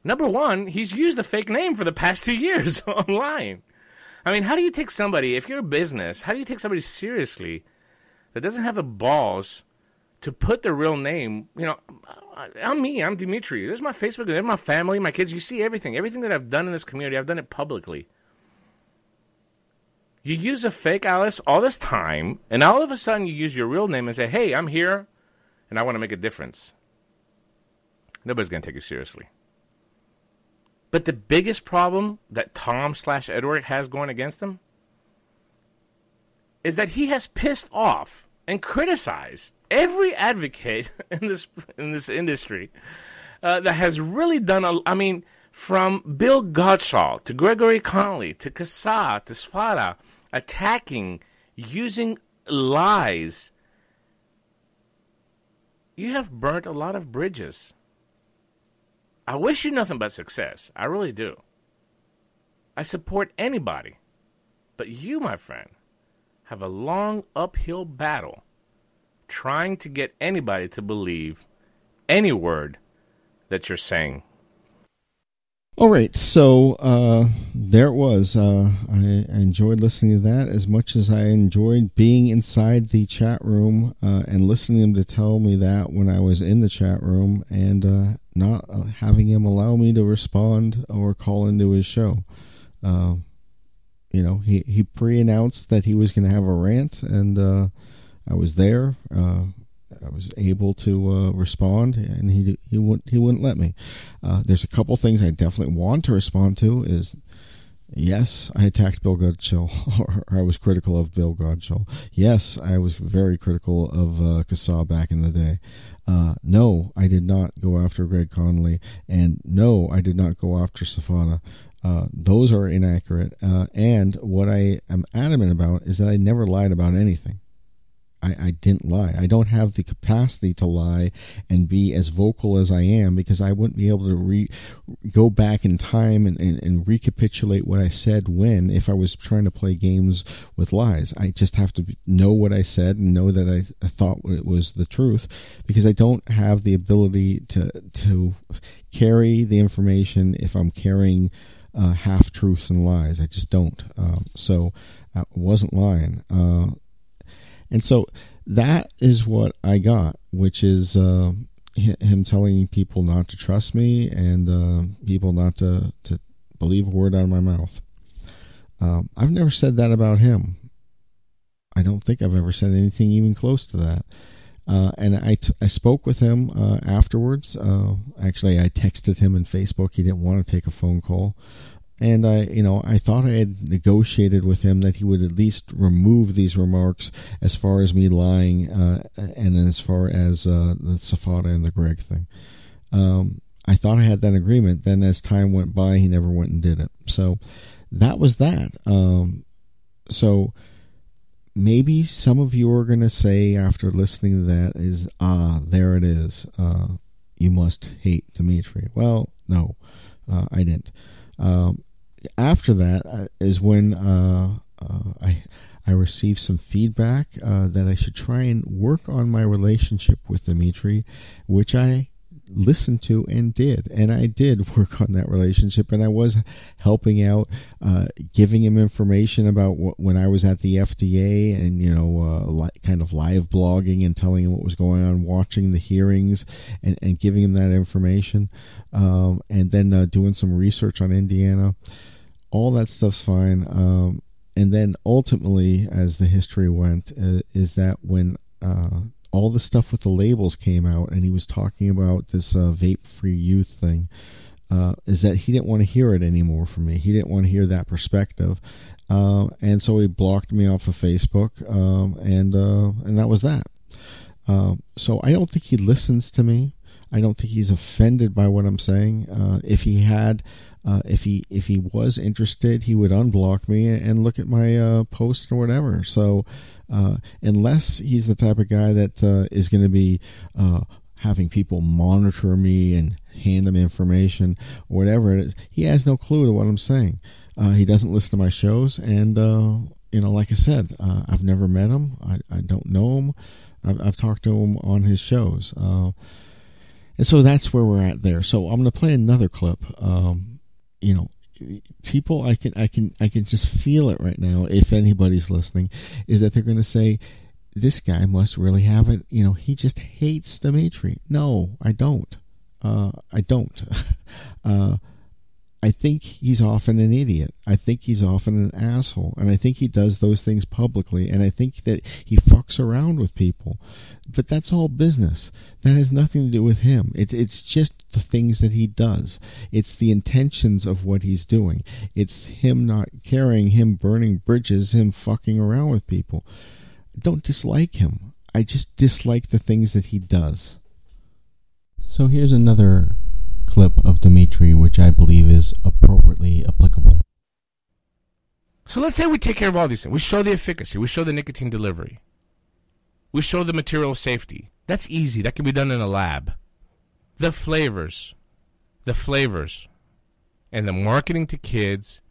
Number one, he's used a fake name for the past two years online. I mean, how do you take somebody, if you're a business, how do you take somebody seriously that doesn't have the balls to put their real name? You know, I'm me. I'm Dimitri. There's my Facebook. There's my family, my kids. You see everything. Everything that I've done in this community, I've done it publicly. You use a fake Alice all this time, and all of a sudden you use your real name and say, hey, I'm here, and I want to make a difference. Nobody's going to take you seriously. But the biggest problem that Tom slash Edward has going against him is that he has pissed off and criticized every advocate in this in this industry uh, that has really done, a, I mean, from Bill Godshall to Gregory Conley to CASAA to Safada, attacking, using lies. You have burnt a lot of bridges. I wish you nothing but success. I really do. I support anybody. But you, my friend, have a long uphill battle trying to get anybody to believe any word that you're saying. All right. So uh, there it was. Uh, I, I enjoyed listening to that as much as I enjoyed being inside the chat room uh, and listening to him to tell me that when I was in the chat room. And... Uh, not having him allow me to respond or call into his show. Uh, you know, he, he pre-announced that he was going to have a rant, and uh, I was there. Uh, I was able to uh, respond, and he he wouldn't he wouldn't let me. Uh, there's a couple things I definitely want to respond to. Is yes, I attacked Bill Godshall, or I was critical of Bill Godshall. Yes, I was very critical of uh, CASAA back in the day. Uh, no, I did not go after Greg Conley, and no, I did not go after Safada. Uh, those are inaccurate, uh, and what I am adamant about is that I never lied about anything. I, I didn't lie. I don't have the capacity to lie and be as vocal as I am, because I wouldn't be able to re- go back in time and, and, and recapitulate what I said when, if I was trying to play games with lies. I just have to know what I said and know that I, I thought it was the truth, because I don't have the ability to to carry the information if I'm carrying uh, half-truths and lies. I just don't. Um, so I wasn't lying. Uh And so that is what I got, which is uh, him telling people not to trust me and uh, people not to, to believe a word out of my mouth. Um, I've never said that about him. I don't think I've ever said anything even close to that. Uh, and I, t- I spoke with him uh, afterwards. Uh, actually, I texted him on Facebook. He didn't want to take a phone call. And I, you know, I thought I had negotiated with him that he would at least remove these remarks as far as me lying uh, and as far as uh, the Safada and the Greg thing. Um, I thought I had that agreement. Then as time went by, he never went and did it. So that was that. Um, so maybe some of you are going to say after listening to that is, ah, there it is. Uh, you must hate Dimitri. Well, no, uh, I didn't. Um, After that is when uh, uh, I I received some feedback uh, that I should try and work on my relationship with Dimitri, which I listened to and did. And I did work on that relationship, and I was helping out, uh, giving him information about what, when I was at the F D A and, you know, uh, li- kind of live blogging and telling him what was going on, watching the hearings and, and giving him that information. Um, and then uh, doing some research on Indiana. All that stuff's fine. Um, and then ultimately, as the history went, uh, is that when uh, all the stuff with the labels came out, and he was talking about this uh, vape-free youth thing, uh, is that he didn't want to hear it anymore from me. He didn't want to hear that perspective. Uh, and so he blocked me off of Facebook, um, and uh, and that was that. Uh, so I don't think he listens to me. I don't think he's offended by what I'm saying. Uh, if he had, uh, if he if he was interested, he would unblock me and look at my uh, post or whatever. So uh, unless he's the type of guy that uh, is going to be uh, having people monitor me and hand him information or whatever it is, he has no clue to what I'm saying. Uh, he doesn't listen to my shows, and uh, you know, like I said, uh, I've never met him. I, I don't know him. I've, I've talked to him on his shows. Uh, And so that's where we're at there. So I'm going to play another clip. Um, you know, people, I can, I can, I can just feel it right now. If anybody's listening, is that they're going to say, "This guy must really have it." You know, he just hates Dimitri. No, I don't. Uh, I don't. uh, I think he's often an idiot. I think he's often an asshole. And I think he does those things publicly. And I think that he fucks around with people. But that's all business. That has nothing to do with him. It's, it's just the things that he does. It's the intentions of what he's doing. It's him not caring, him burning bridges, him fucking around with people. I don't dislike him. I just dislike the things that he does. So here's another clip of Dimitri, which I believe is appropriately applicable. So let's say we take care of all these things. We show the efficacy. We show the nicotine delivery. We show the material safety. That's easy. That can be done in a lab. The flavors. The flavors. And the marketing to kids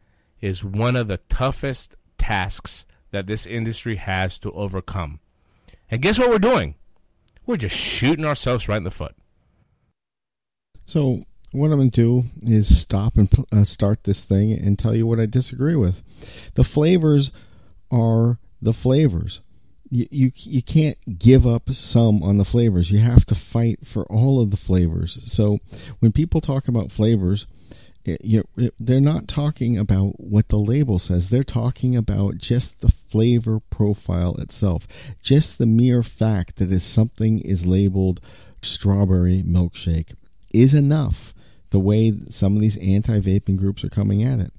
is one of the toughest tasks that this industry has to overcome. And guess what we're doing? We're just shooting ourselves right in the foot. So what I'm going to do is stop and uh, start this thing and tell you what I disagree with. The flavors are the flavors. You, you you can't give up some on the flavors. You have to fight for all of the flavors. So when people talk about flavors, it, you, it, they're not talking about what the label says. They're talking about just the flavor profile itself. Just the mere fact that if something is labeled strawberry milkshake is enough, the way some of these anti-vaping groups are coming at it.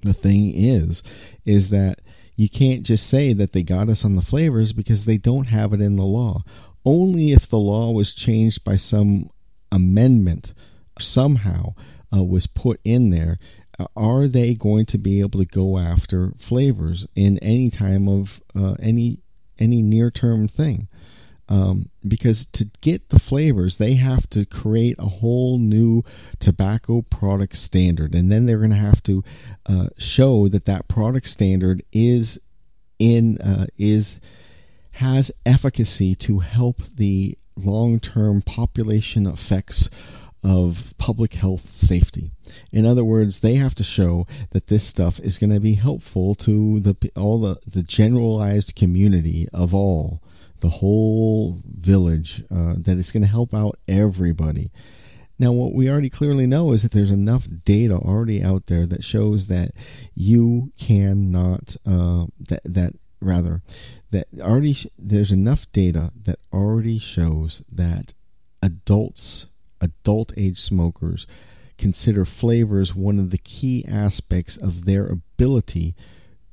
The thing is, is that you can't just say that they got us on the flavors because they don't have it in the law. Only if the law was changed by some amendment, somehow uh, was put in there, uh, are they going to be able to go after flavors in any time of uh, any any near-term thing. Um, because to get the flavors, they have to create a whole new tobacco product standard. And then they're going to have to uh, show that that product standard is in uh, is has efficacy to help the long-term population effects of public health safety. In other words, they have to show that this stuff is going to be helpful to the all the, the generalized community of all. The whole village, uh, that it's going to help out everybody. Now, what we already clearly know is that there's enough data already out there that shows that you cannot, uh, that, that rather, that already sh- there's enough data that already shows that adults, adult age smokers consider flavors one of the key aspects of their ability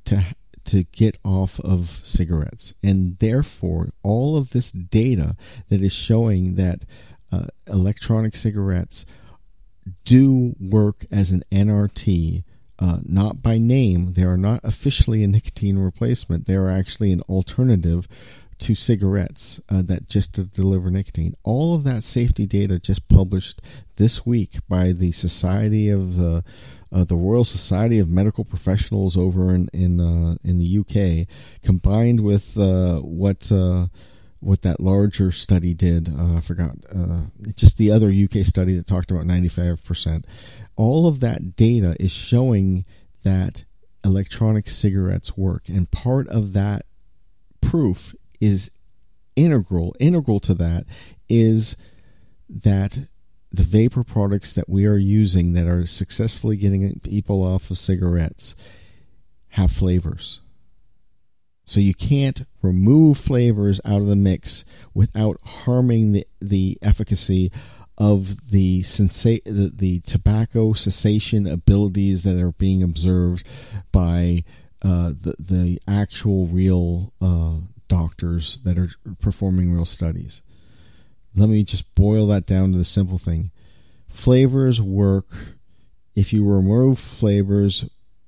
to to get off of cigarettes. And therefore, all of this data that is showing that uh, electronic cigarettes do work as an N R T, uh, not by name, they are not officially a nicotine replacement, they are actually an alternative to cigarettes uh, that just to deliver nicotine. All of that safety data just published this week by the Society of the uh, the Royal Society of Medical Professionals over in in uh, in the U K, combined with uh, what uh, what that larger study did. Uh, I forgot uh, just the other U K study that talked about ninety-five percent. All of that data is showing that electronic cigarettes work, and part of that proof is integral, integral to that is that the vapor products that we are using that are successfully getting people off of cigarettes have flavors. So you can't remove flavors out of the mix without harming the, the efficacy of the, sensa- the the tobacco cessation abilities that are being observed by uh, the the actual real uh, doctors that are performing real studies. Let me just boil that down to the simple thing. Flavors work. If you remove flavors,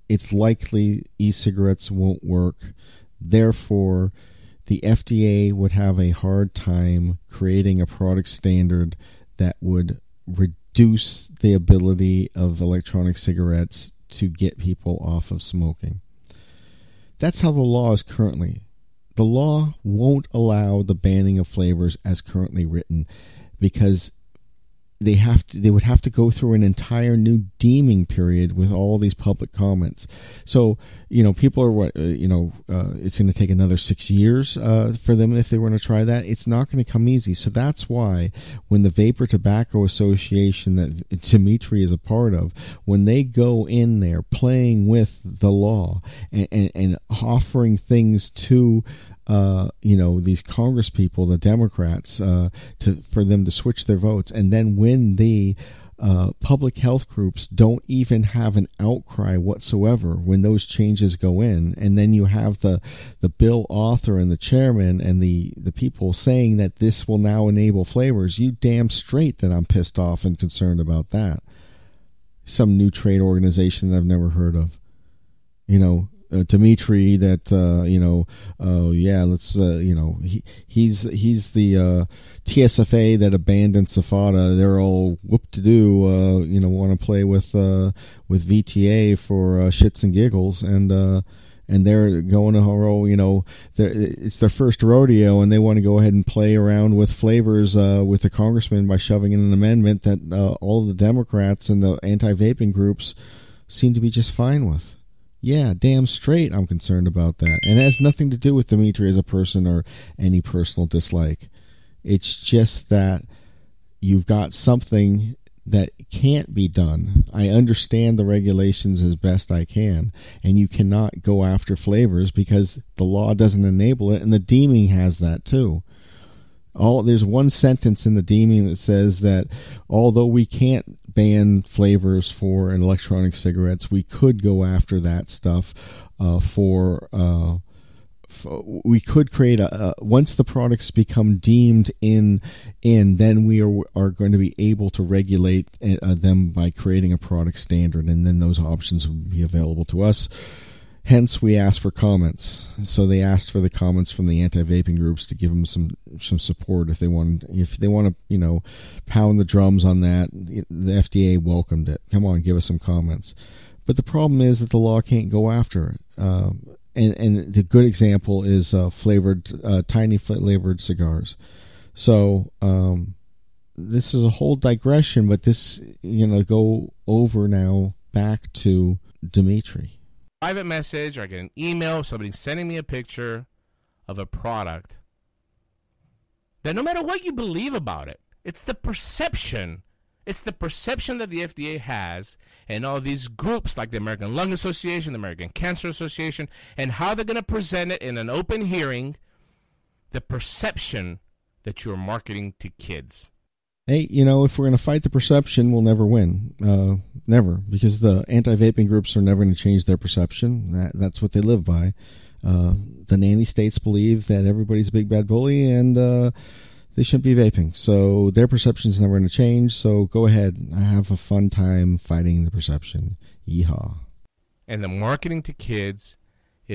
it's likely e-cigarettes won't work. Therefore, the F D A would have a hard time creating a product standard that would reduce the ability of electronic cigarettes to get people off of smoking. That's how the law is currently. The law won't allow the banning of flavors as currently written because they have to, they would have to go through an entire new deeming period with all these public comments. So, you know, people are, what, you know, uh, it's going to take another six years uh, for them if they want to try that. It's not going to come easy. So that's why when the Vapor Tobacco Association that Dimitri is a part of, when they go in there playing with the law and, and, and offering things to Uh, you know, these Congress people, the Democrats, uh, to for them to switch their votes. And then when the uh, public health groups don't even have an outcry whatsoever when those changes go in, and then you have the, the bill author and the chairman and the, the people saying that this will now enable flavors, you damn straight that I'm pissed off and concerned about that. Some new trade organization that I've never heard of. You know, Uh, Dimitri, that uh, you know, uh, yeah, let's uh, you know, he he's he's the uh, T S F A that abandoned Safada. They're all whoop to do, uh, you know, want to play with uh, with V T A for uh, shits and giggles, and uh, and they're going to roll, you know, it's their first rodeo, and they want to go ahead and play around with flavors uh, with the congressman by shoving in an amendment that uh, all of the Democrats and the anti-vaping groups seem to be just fine with. Yeah, damn straight I'm concerned about that. And it has nothing to do with Dimitri as a person or any personal dislike. It's just that you've got something that can't be done. I understand the regulations as best I can, and you cannot go after flavors because the law doesn't enable it, and the deeming has that too. All there's one sentence in the deeming that says that although we can't ban flavors for electronic cigarettes, we could go after that stuff uh, for, uh, for we could create a, a once the products become deemed in in then we are, are going to be able to regulate uh, them by creating a product standard, and then those options would be available to us. Hence, we asked for comments. So they asked for the comments from the anti-vaping groups to give them some, some support if they want. If they want to, you know, pound the drums on that, the F D A welcomed it. Come on, give us some comments. But the problem is that the law can't go after it. Um, and and the good example is uh, flavored uh, tiny flavored cigars. So um, this is a whole digression, but this, you know, go over now back to Dimitri. Private message, or I get an email, somebody sending me a picture of a product that no matter what you believe about it, it's the perception. It's the perception that the F D A has and all these groups like the American Lung Association, the American Cancer Association, and how they're going to present it in an open hearing, the perception that you're marketing to kids. Hey, you know, if we're going to fight the perception, we'll never win. Uh, never. Because the anti-vaping groups are never going to change their perception. That, that's what they live by. Uh, the nanny states believe that everybody's a big bad bully and uh, they shouldn't be vaping. So their perception is never going to change. So go ahead and have a fun time fighting the perception. Yeehaw. And the marketing to kids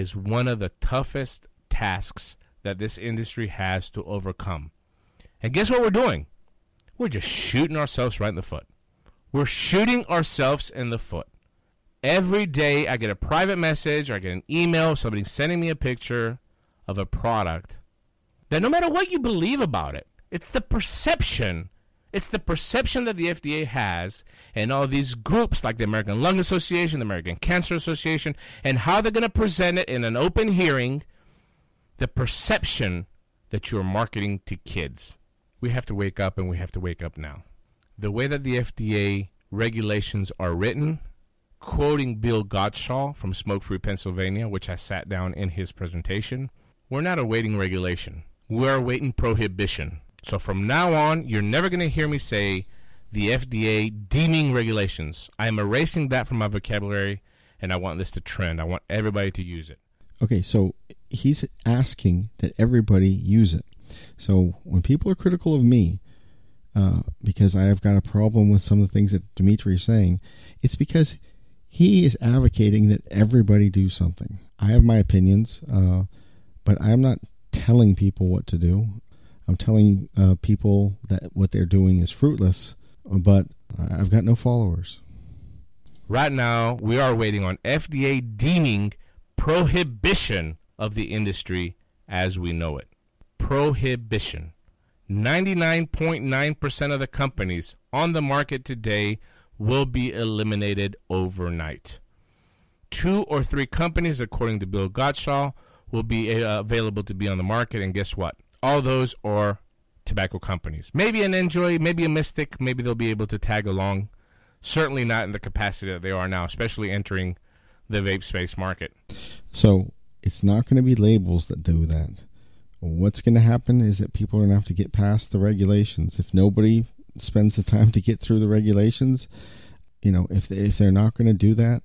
is one of the toughest tasks that this industry has to overcome. And guess what we're doing? We're just shooting ourselves right in the foot. We're shooting ourselves in the foot. Every day I get a private message or I get an email, somebody sending me a picture of a product that no matter what you believe about it, it's the perception. It's the perception that the F D A has and all these groups like the American Lung Association, the American Cancer Association, and how they're going to present it in an open hearing, the perception that you're marketing to kids. We have to wake up, and we have to wake up now. The way that the F D A regulations are written quoting Bill Godshall from Smoke Free Pennsylvania, which I sat down in his presentation, we're not awaiting regulation. We're awaiting prohibition. So from now on, you're never going to hear me say the F D A deeming regulations. I'm erasing that from my vocabulary, and I want this to trend. I want everybody to use it. Okay, so he's asking that everybody use it. So when people are critical of me, uh, because I have got a problem with some of the things that Dimitri is saying, it's because he is advocating that everybody do something. I have my opinions, uh, but I'm not telling people what to do. I'm telling uh, people that what they're doing is fruitless, but I've got no followers. Right now, we are waiting on F D A deeming prohibition of the industry as we know it. Prohibition. ninety-nine point nine percent of the companies on the market today will be eliminated overnight. Two or three companies, according to Bill Godshall, will be uh, available to be on the market, and guess what? All those are tobacco companies. Maybe an Enjoy, maybe a Mystic, maybe they'll be able to tag along. Certainly not in the capacity that they are now, especially entering the vape space market. So it's not going to be labels that do that. What's going to happen is that people are going to have to get past the regulations. If nobody spends the time to get through the regulations, you know, if, they, if they're not going to do that,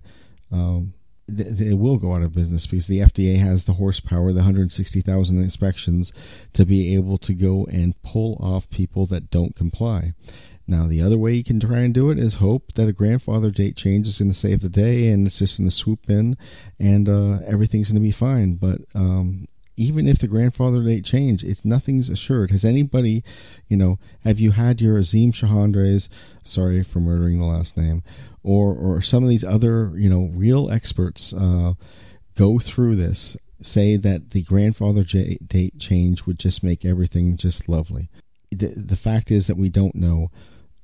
um, they, they will go out of business, because the F D A has the horsepower, the one hundred sixty thousand inspections, to be able to go and pull off people that don't comply. Now, the other way you can try and do it is hope that a grandfather date change is going to save the day, and it's just going to swoop in, and uh, everything's going to be fine. But um, even if the grandfather date change, it's nothing's assured. Has anybody, you know, have you had your Azim Shahandres, sorry for murdering the last name, or or some of these other, you know, real experts uh, go through this, say that the grandfather j- date change would just make everything just lovely? The, the fact is that we don't know.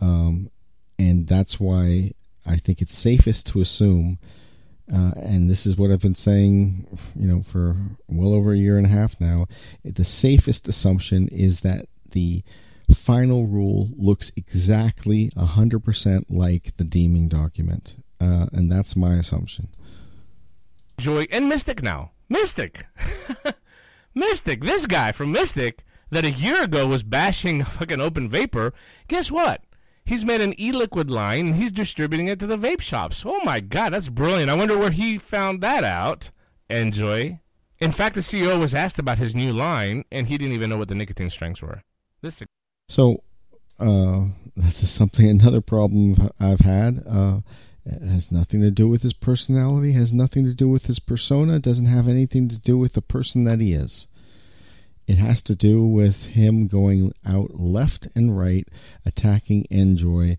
Um, and that's why I think it's safest to assume, uh, and this is what I've been saying, you know, for well over a year and a half now, the safest assumption is that the final rule looks exactly one hundred percent like the deeming document. Uh, and that's my assumption. Joy and Mystic now. Mystic. Mystic. This guy from Mystic that a year ago was bashing fucking open vapor. Guess what? He's made an e-liquid line, and he's distributing it to the vape shops. Oh, my God, that's brilliant. I wonder where he found that out, Enjoy. In fact, the C E O was asked about his new line, and he didn't even know what the nicotine strengths were. This So uh, that's just something, another problem I've had. Uh, it has nothing to do with his personality, has nothing to do with his persona, doesn't have anything to do with the person that he is. It has to do with him going out left and right, attacking Enjoy,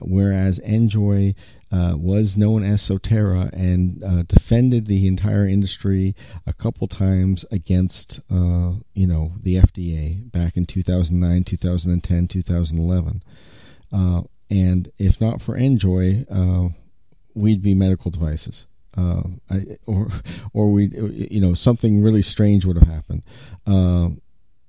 whereas Enjoy uh, was known as Sotera and uh, defended the entire industry a couple times against, uh, you know, the F D A back in two thousand nine, two thousand ten, two thousand eleven. Uh, and if not for Enjoy, uh, we'd be medical devices. Uh, I, or, or we, you know, something really strange would have happened uh,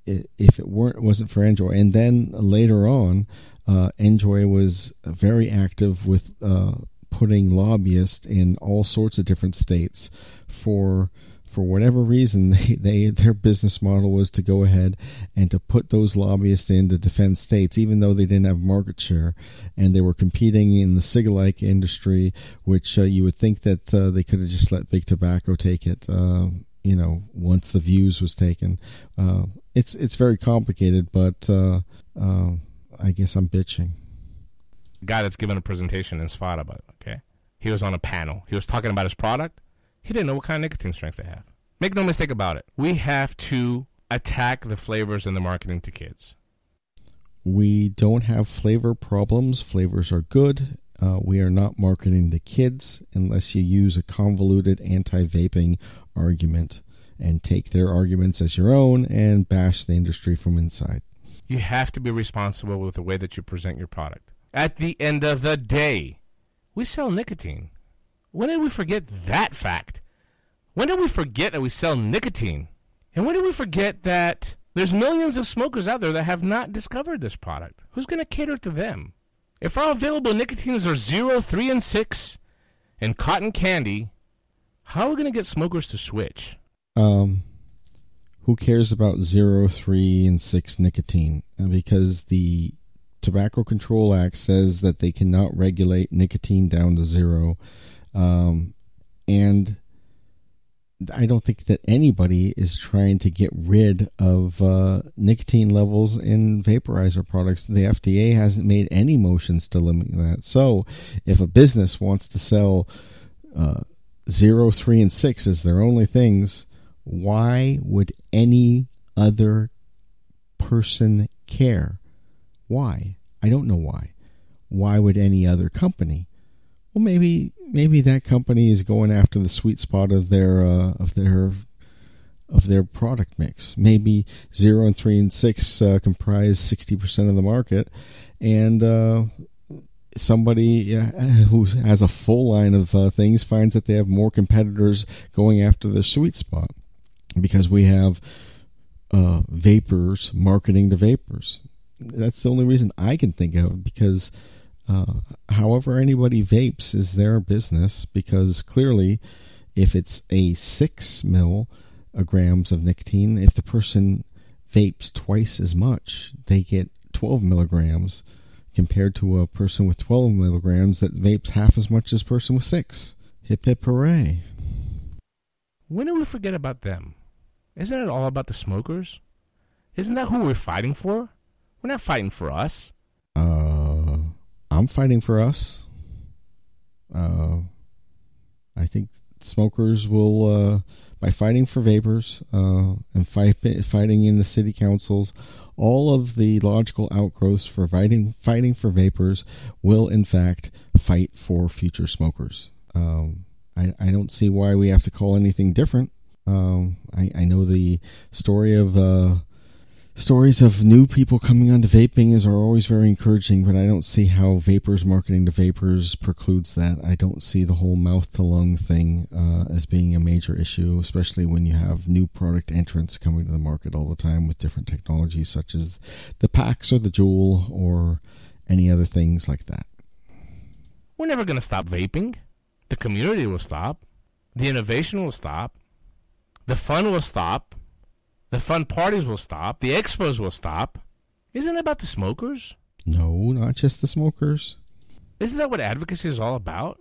if it weren't wasn't for Enjoy. And then later on, uh, Enjoy was very active with uh, putting lobbyists in all sorts of different states for for whatever reason. They, they their business model was to go ahead and to put those lobbyists in to defend states, even though they didn't have market share, and they were competing in the cigarette industry, which uh, you would think that uh, they could have just let big tobacco take it. Uh, you know, once the Views was taken, uh, it's it's very complicated, but uh, uh, I guess I'm bitching. Guy that's given a presentation in Safada, but okay, he was on a panel. He was talking about his product. He didn't know what kind of nicotine strengths they have. Make no mistake about it. We have to attack the flavors and the marketing to kids. We don't have flavor problems. Flavors are good. Uh, we are not marketing to kids unless you use a convoluted anti-vaping argument and take their arguments as your own and bash the industry from inside. You have to be responsible with the way that you present your product. At the end of the day, we sell nicotine. When did we forget that fact? When did we forget that we sell nicotine? And when did we forget that there's millions of smokers out there that have not discovered this product? Who's going to cater to them? If our available nicotines are zero, three, and six, and cotton candy, how are we going to get smokers to switch? Um, who cares about zero, three, and six nicotine? Because the Tobacco Control Act says that they cannot regulate nicotine down to zero. Um, and I don't think that anybody is trying to get rid of uh, nicotine levels in vaporizer products. The F D A hasn't made any motions to limit that. So if a business wants to sell uh, zero, three, and six as their only things, why would any other person care? Why? I don't know why. Why would any other company? Well, maybe maybe that company is going after the sweet spot of their uh, of their of their product mix. Maybe zero and three and six uh, comprise sixty percent of the market, and uh, somebody uh, who has a full line of uh, things finds that they have more competitors going after their sweet spot because we have uh, vapors marketing to vapors. That's the only reason I can think of, because. Uh, however anybody vapes is their business, because clearly if it's a six mil uh, grams of nicotine, if the person vapes twice as much, they get twelve milligrams compared to a person with twelve milligrams that vapes half as much as a person with six. Hip hip hooray. When do we forget about them? Isn't it all about the smokers? Isn't that who we're fighting for? We're not fighting for us. Uh. I'm fighting for us. Uh, I think smokers will, uh, by fighting for vapors uh, and fight, fighting in the city councils, all of the logical outgrowths for fighting, fighting for vapors will, in fact, fight for future smokers. Um, I, I don't see why we have to call anything different. Um, I, I know the story of... Uh, Stories of new people coming onto vaping is are always very encouraging, but I don't see how vapors marketing to vapors precludes that. I don't see the whole mouth-to-lung thing uh, as being a major issue, especially when you have new product entrants coming to the market all the time with different technologies such as the PAX or the Juul or any other things like that. We're never going to stop vaping. The community will stop. The innovation will stop. The fun will stop. The fun parties will stop. The expos will stop. Isn't it about the smokers? No, not just the smokers. Isn't that what advocacy is all about?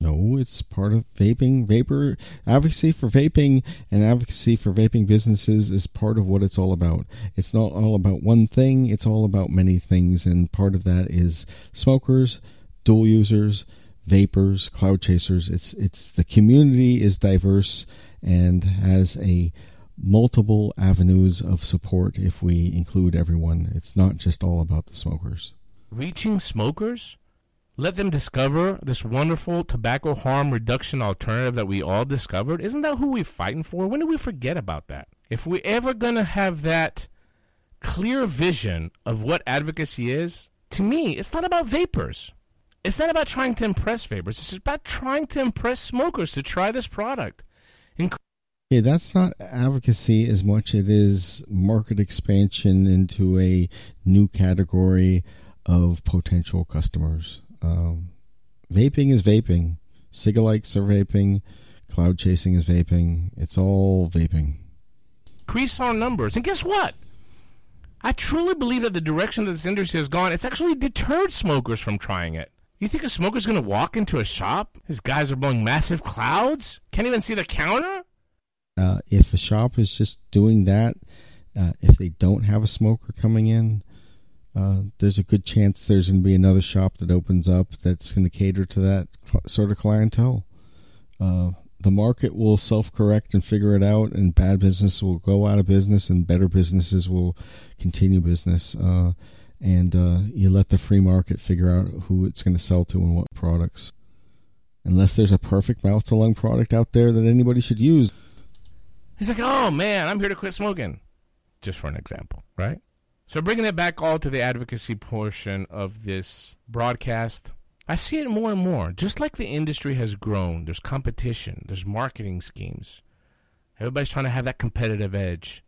No, it's part of vaping. Vapor advocacy for vaping and advocacy for vaping businesses is part of what it's all about. It's not all about one thing. It's all about many things, and part of that is smokers, dual users, vapors, cloud chasers. It's it's the community is diverse and has a multiple avenues of support if we include everyone. It's not just all about the smokers. Reaching smokers? Let them discover this wonderful tobacco harm reduction alternative that we all discovered. Isn't that who we're fighting for? When do we forget about that? If we're ever going to have that clear vision of what advocacy is, to me, it's not about vapors. It's not about trying to impress vapors. It's about trying to impress smokers to try this product. Incre- Yeah, that's not advocacy as much it is market expansion into a new category of potential customers. Um, vaping is vaping. Cigalikes are vaping. Cloud chasing is vaping. It's all vaping. Increase our numbers. And guess what? I truly believe that the direction that this industry has gone, it's actually deterred smokers from trying it. You think a smoker's going to walk into a shop? His guys are blowing massive clouds? Can't even see the counter? Uh, if a shop is just doing that, uh, if they don't have a smoker coming in, uh, there's a good chance there's going to be another shop that opens up that's going to cater to that cl- sort of clientele. Uh, the market will self-correct and figure it out, and bad business will go out of business, and better businesses will continue business. Uh, and uh, you let the free market figure out who it's going to sell to and what products. Unless there's a perfect mouth-to-lung product out there that anybody should use. He's like, oh, man, I'm here to quit smoking. Just for an example, right? So bringing it back all to the advocacy portion of this broadcast, I see it more and more. Just like the industry has grown, there's competition, there's marketing schemes. Everybody's trying to have that competitive edge.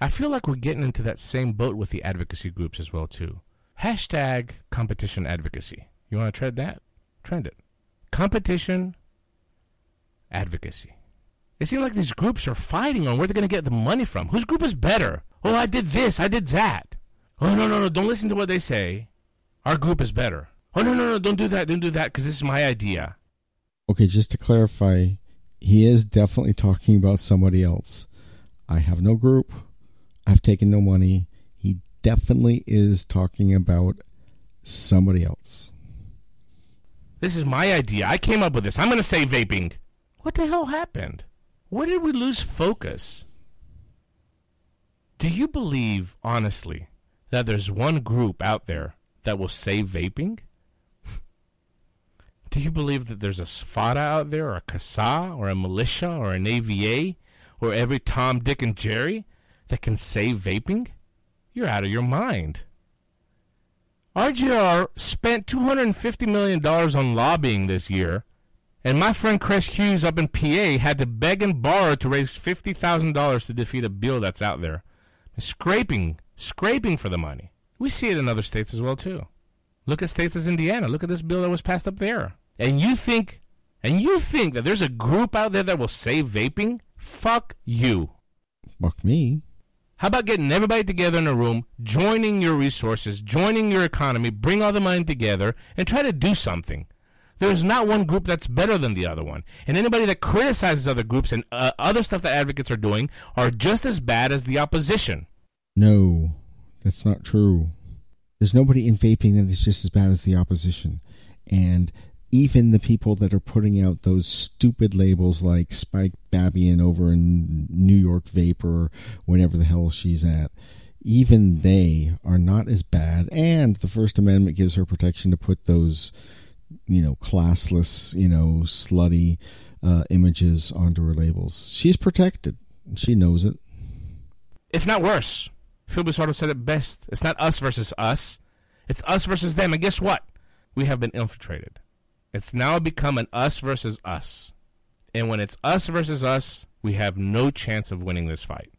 I feel like we're getting into that same boat with the advocacy groups as well, too. Hashtag competition advocacy. You want to tread that? Trend it. competition, advocacy. It seems like these groups are fighting on where they're going to get the money from. Whose group is better? Oh, I did this. I did that. Oh, no, no, no. Don't listen to what they say. Our group is better. Oh, no, no, no. Don't do that. Don't do that because this is my idea. Okay, just to clarify, he is definitely talking about somebody else. I have no group. I've taken no money. He definitely is talking about somebody else. This is my idea. I came up with this. I'm going to say vaping. What the hell happened? Where did we lose focus? Do you believe, honestly, that there's one group out there that will save vaping? Do you believe that there's a Safada out there, or a CASAA, or a militia, or an A V A, or every Tom, Dick, and Jerry that can save vaping? You're out of your mind. R G R spent two hundred fifty million dollars on lobbying this year, and my friend Chris Hughes up in P A had to beg and borrow to raise fifty thousand dollars to defeat a bill that's out there. Scraping, scraping for the money. We see it in other states as well, too. Look at states as Indiana. Look at this bill that was passed up there. And you think, and you think that there's a group out there that will save vaping? Fuck you. Fuck me. How about getting everybody together in a room, joining your resources, joining your economy, bring all the money together, and try to do something. There's not one group that's better than the other one. And anybody that criticizes other groups and uh, other stuff that advocates are doing are just as bad as the opposition. No, that's not true. There's nobody in vaping that is just as bad as the opposition. And even the people that are putting out those stupid labels like Spike Babian over in New York Vapor, whenever the hell she's at, even they are not as bad. And the First Amendment gives her protection to put those, you know, classless, you know, slutty uh, images onto her labels. She's protected. She knows it. If not worse. Phil Busardo said it best. It's not us versus us. It's us versus them. And guess what? We have been infiltrated. It's now become an us versus us. And when it's us versus us, we have no chance of winning this fight.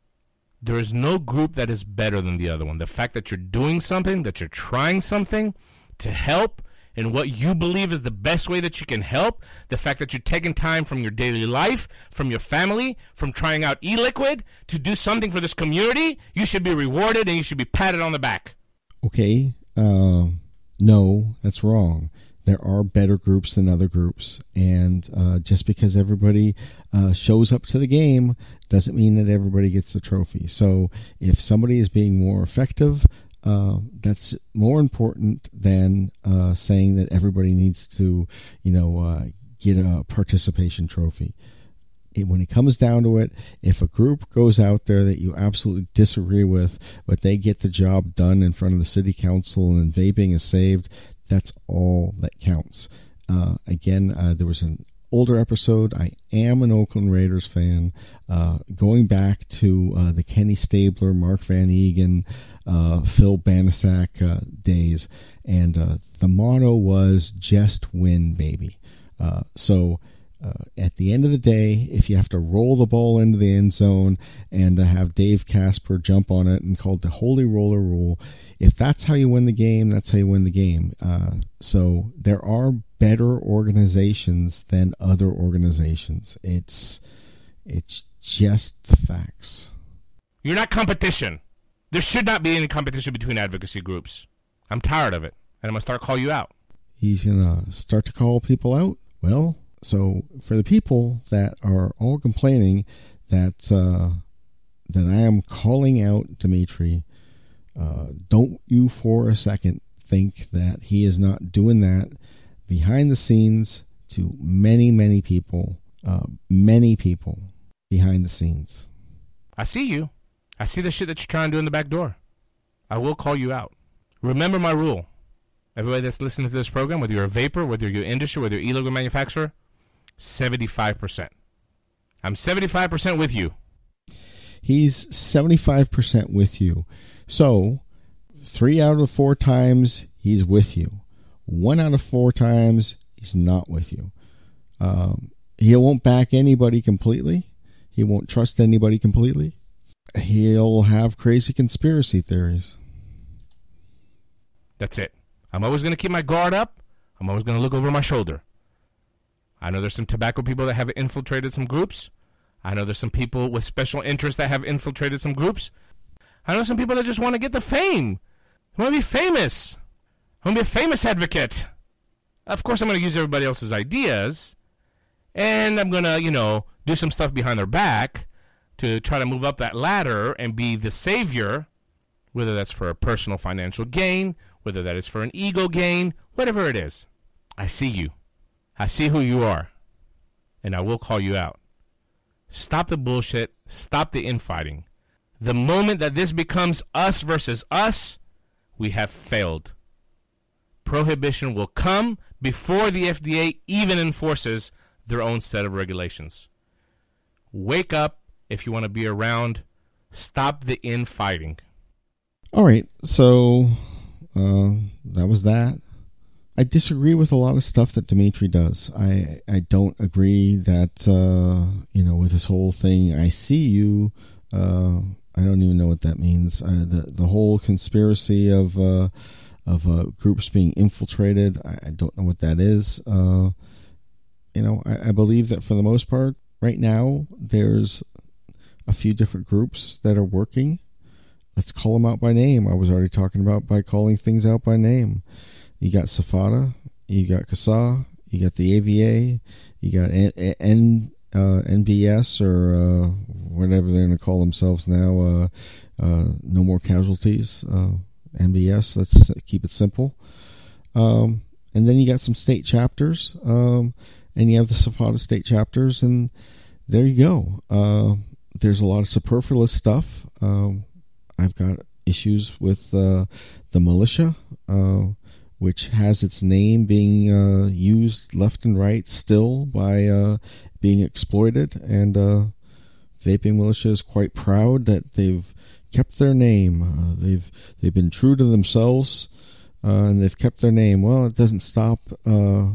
There is no group that is better than the other one. The fact that you're doing something, that you're trying something to help in what you believe is the best way that you can help, the fact that you're taking time from your daily life, from your family, from trying out e-liquid to do something for this community, you should be rewarded and you should be patted on the back. Okay, uh, no, that's wrong. There are better groups than other groups, and uh, just because everybody uh, shows up to the game doesn't mean that everybody gets the trophy. So if somebody is being more effective, Uh, that's more important than uh, saying that everybody needs to, you know, uh, get a participation trophy. It, when it comes down to it, if a group goes out there that you absolutely disagree with, but they get the job done in front of the city council and vaping is saved, that's all that counts. Uh, again, uh, there was an older episode. I am an Oakland Raiders fan. Uh, going back to uh, the Kenny Stabler, Mark Van Egan, uh, Phil Banasak uh, days, and uh, the motto was "Just win, baby." Uh, so, uh, at the end of the day, if you have to roll the ball into the end zone and uh, have Dave Casper jump on it and call it the Holy Roller Rule, if that's how you win the game, that's how you win the game. Uh, so there are better organizations than other organizations. It's it's just the facts. You're not competition. There should not be any competition between advocacy groups. I'm tired of it, and I'm going to start calling you out. He's going to start to call people out? Well, so for the people that are all complaining that, uh, that I am calling out Dimitri, uh, don't you for a second think that he is not doing that behind the scenes to many, many people, uh, many people behind the scenes. I see you. I see the shit that you're trying to do in the back door. I will call you out. Remember my rule. Everybody that's listening to this program, whether you're a vapor, whether you're industry, whether you're e-liquid manufacturer, seventy-five percent. I'm seventy-five percent with you. He's seventy-five percent with you. So three out of four times he's with you. One out of four times, he's not with you. Um, he won't back anybody completely. He won't trust anybody completely. He'll have crazy conspiracy theories. That's it. I'm always going to keep my guard up. I'm always going to look over my shoulder. I know there's some tobacco people that have infiltrated some groups. I know there's some people with special interests that have infiltrated some groups. I know some people that just want to get the fame. I want to be famous. I want to be a famous advocate. Of course, I'm going to use everybody else's ideas, and I'm going to, you know, do some stuff behind their back to try to move up that ladder and be the savior, whether that's for a personal financial gain, whether that is for an ego gain, whatever it is. I see you. I see who you are, and I will call you out. Stop the bullshit. Stop the infighting. The moment that this becomes us versus us, we have failed. Prohibition will come before the F D A even enforces their own set of regulations. Wake up if you want to be around. Stop the infighting. All right, so uh, that was that. I disagree with a lot of stuff that Dimitri does. I, I don't agree that, uh, you know, with this whole thing, I see you. Uh, I don't even know what that means. Uh, the, the whole conspiracy of... Uh, of uh, groups being infiltrated. I, I don't know what that is. Uh, you know, I, I believe that for the most part, right now, there's a few different groups that are working. Let's call them out by name. I was already talking about by calling things out by name. You got Safada, you got CASAA, you got the A V A, you got N- N- uh, N B S or uh, whatever they're going to call themselves now, uh, uh, No More Casualties, uh N B S, let's keep it simple. Um, and then you got some state chapters, um, and you have the Safada state chapters, and there you go. Uh, there's a lot of superfluous stuff. Um, I've got issues with uh, the militia, uh, which has its name being uh, used left and right still by uh, being exploited, and uh, Vaping Militia is quite proud that they've kept their name. Uh, they've they've been true to themselves, uh, and they've kept their name. Well, it doesn't stop, uh,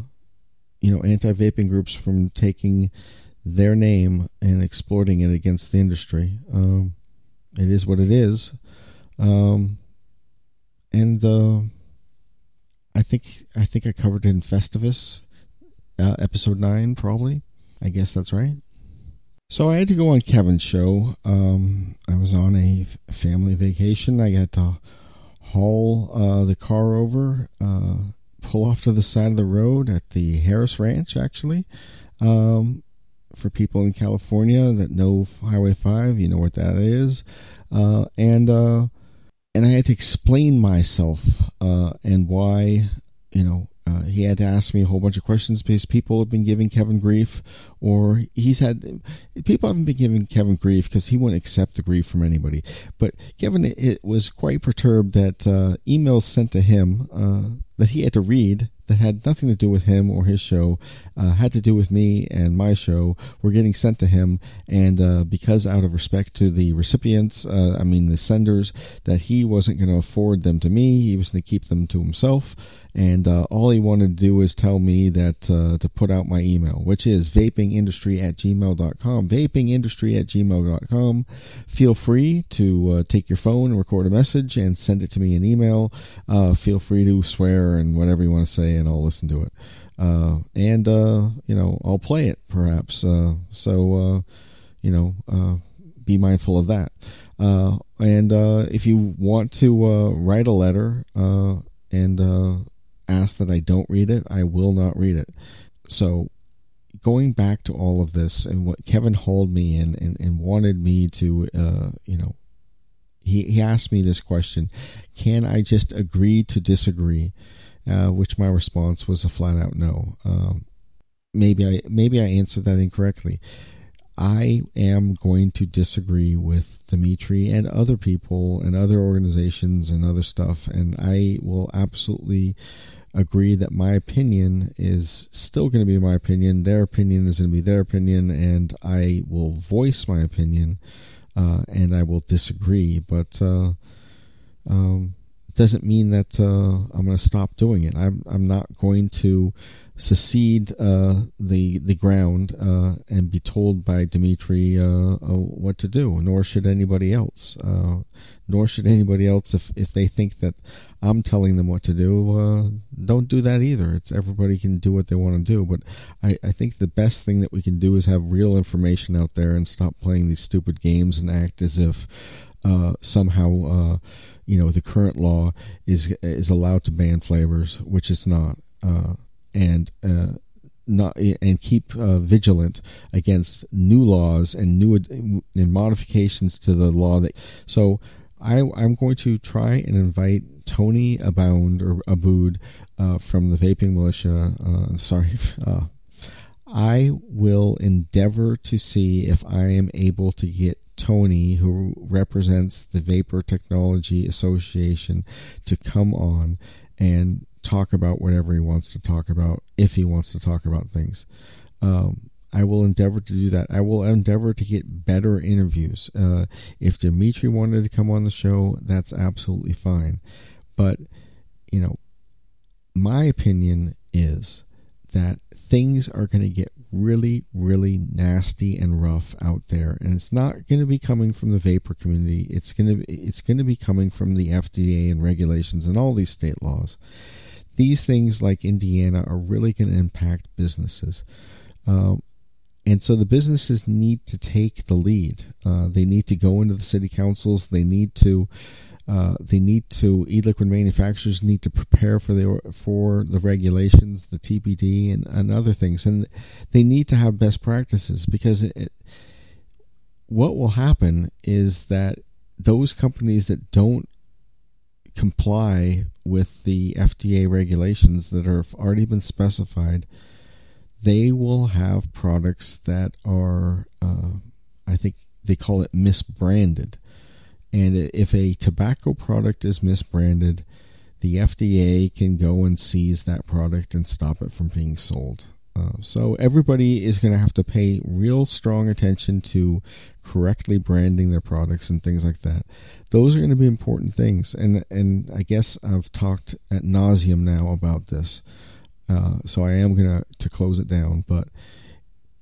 you know, anti-vaping groups from taking their name and exploiting it against the industry. Um, it is what it is, um, and uh, I think I think I covered it in Festivus, uh, episode nine, probably. I guess that's right. So I had to go on Kevin's show. Um, I was on a family vacation. I got to haul uh, the car over, uh, pull off to the side of the road at the Harris Ranch, actually. Um, for people in California that know Highway five, you know what that is. Uh, and uh, and I had to explain myself uh, and why, you know, Uh, he had to ask me a whole bunch of questions because people have been giving Kevin grief, or he's had people haven't been giving Kevin grief because he wouldn't accept the grief from anybody. But Kevin it was quite perturbed that uh, emails sent to him uh, that he had to read that had nothing to do with him or his show, uh, had to do with me and my show, were getting sent to him. And uh, because out of respect to the recipients, uh, I mean the senders, that he wasn't going to forward them to me. He was going to keep them to himself. And uh, all he wanted to do was tell me that uh, to put out my email, which is vapingindustry at gmail dot com. vapingindustry at gmail dot com. Feel free to uh, take your phone, record a message, and send it to me in email. Uh, feel free to swear and whatever you want to say, and I'll listen to it. Uh, and, uh, you know, I'll play it, perhaps. Uh, so, uh, you know, uh, be mindful of that. Uh, and uh, if you want to uh, write a letter uh, and uh, ask that I don't read it, I will not read it. So going back to all of this and what Kevin hauled me in and, and wanted me to, uh, you know, he, he asked me this question, can I just agree to disagree? Uh, which my response was a flat out no. Um, maybe I maybe I answered that incorrectly. I am going to disagree with Dimitri and other people and other organizations and other stuff, and I will absolutely agree that my opinion is still going to be my opinion. Their opinion is going to be their opinion, and I will voice my opinion, uh, and I will disagree. But uh, um, doesn't mean that uh, I'm going to stop doing it. I'm I'm not going to secede uh, the the ground uh, and be told by Dimitri uh, uh, what to do, nor should anybody else. Uh, nor should anybody else, if, if they think that I'm telling them what to do, uh, don't do that either. It's everybody can do what they want to do. But I, I think the best thing that we can do is have real information out there and stop playing these stupid games and act as if uh, somehow uh, you know the current law is is allowed to ban flavors, which it's not. Uh, and uh, not and keep uh, vigilant against new laws and new ad- and modifications to the law. That so I, I'm going to try and invite Tony Abound or Abood uh, from the Vaping Militia. Uh, sorry, uh, I will endeavor to see if I am able to get Tony, who represents the Vapor Technology Association, to come on and talk about whatever he wants to talk about, if he wants to talk about things. Um, I will endeavor to do that. I will endeavor to get better interviews. Uh, if Dimitri wanted to come on the show, that's absolutely fine. But, you know, my opinion is that things are going to get really, really nasty and rough out there, and it's not going to be coming from the vapor community. It's going to be, it's going to be coming from the F D A and regulations and all these state laws. These things, like Indiana, are really going to impact businesses, um, and so the businesses need to take the lead. Uh, they need to go into the city councils. They need to. Uh, they need to, e-liquid manufacturers need to prepare for the for the regulations, the T P D, and, and other things. And they need to have best practices, because it, it, what will happen is that those companies that don't comply with the F D A regulations that are, have already been specified, they will have products that are, uh, I think they call it misbranded. And if a tobacco product is misbranded, the F D A can go and seize that product and stop it from being sold. Uh, so everybody is going to have to pay real strong attention to correctly branding their products and things like that. Those are going to be important things. And and I guess I've talked ad nauseum now about this. Uh, so I am going to to close it down. But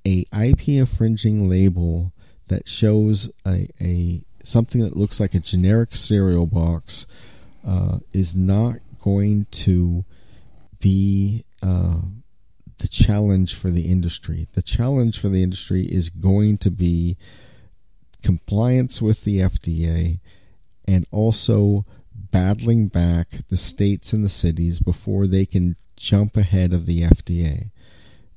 a I P infringing label that shows a... a something that looks like a generic cereal box uh, is not going to be uh, the challenge for the industry. The challenge for the industry is going to be compliance with the F D A and also battling back the states and the cities before they can jump ahead of the F D A.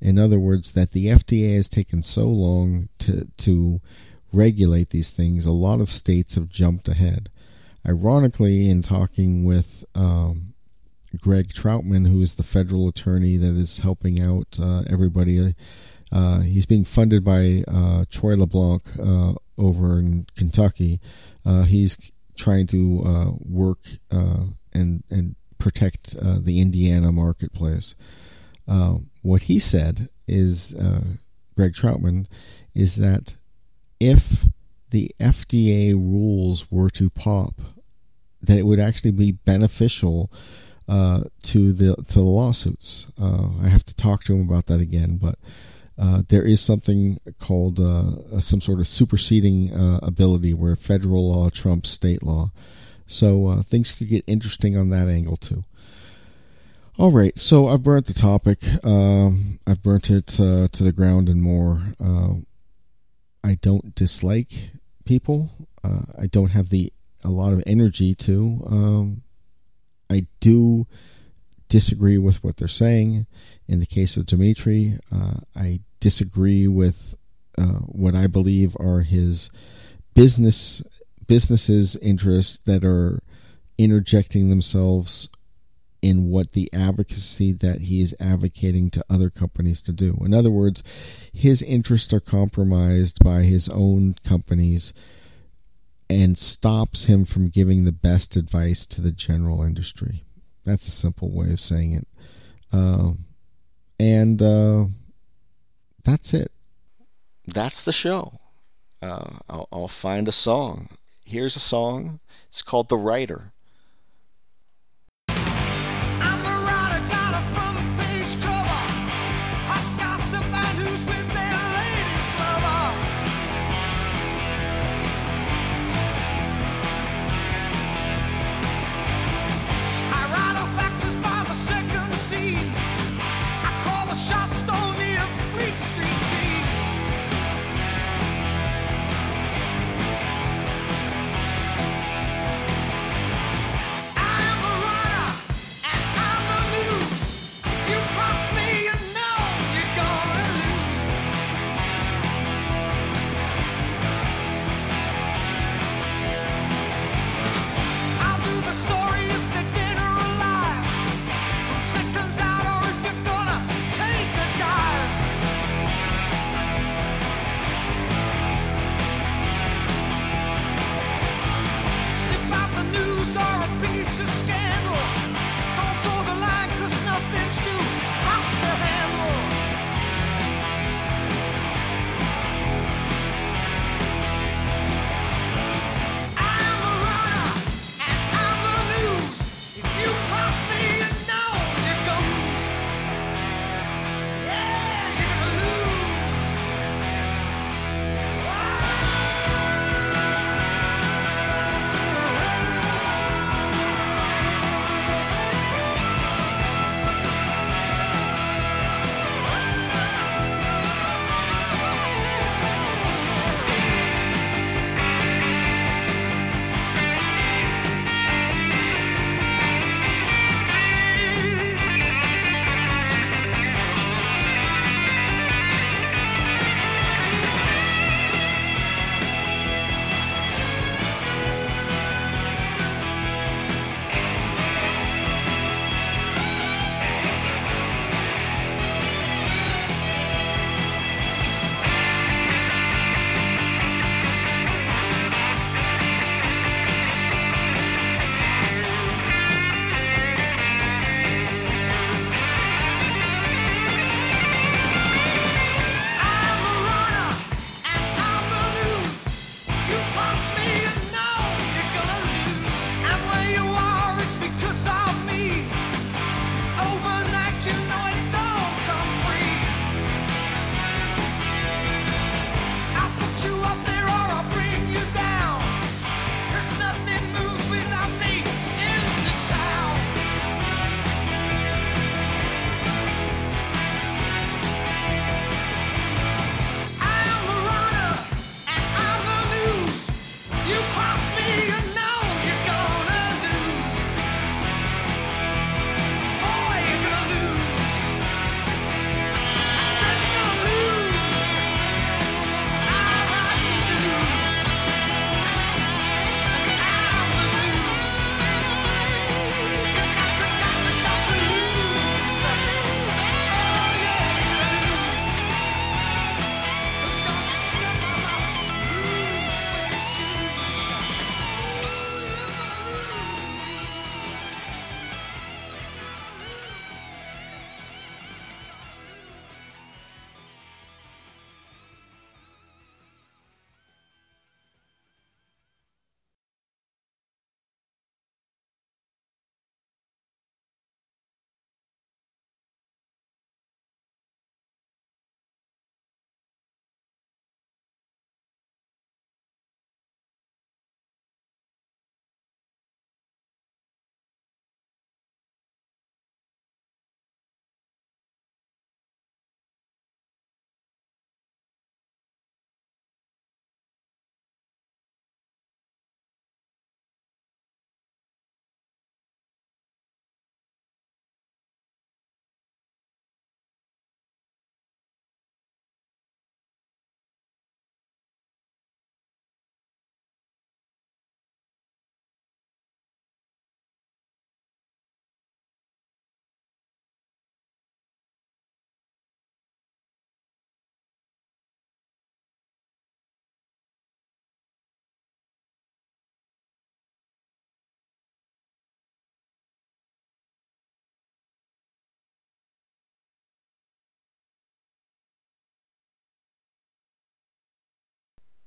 In other words, that the F D A has taken so long to... to regulate these things, a lot of states have jumped ahead. Ironically, in talking with um, Greg Troutman, who is the federal attorney that is helping out uh, everybody, uh, he's being funded by uh, Troy LeBlanc uh, over in Kentucky. Uh, he's trying to uh, work uh, and and protect uh, the Indiana marketplace. Uh, what he said is, uh, Greg Troutman, is that if the F D A rules were to pop, that it would actually be beneficial uh, to the to the lawsuits. Uh, I have to talk to him about that again, but uh, there is something called uh, some sort of superseding uh, ability where federal law trumps state law. So uh, things could get interesting on that angle too. All right, so I've burnt the topic. Um, I've burnt it uh, to the ground and more. Uh, I don't dislike people. Uh, I don't have the a lot of energy to. Um, I do disagree with what they're saying. In the case of Dimitri, uh, I disagree with uh, what I believe are his business businesses interests that are interjecting themselves in what the advocacy that he is advocating to other companies to do. In other words, his interests are compromised by his own companies and stops him from giving the best advice to the general industry. That's a simple way of saying it. Uh, and uh, that's it. That's the show. Uh, I'll, I'll find a song. Here's a song. It's called The Writer.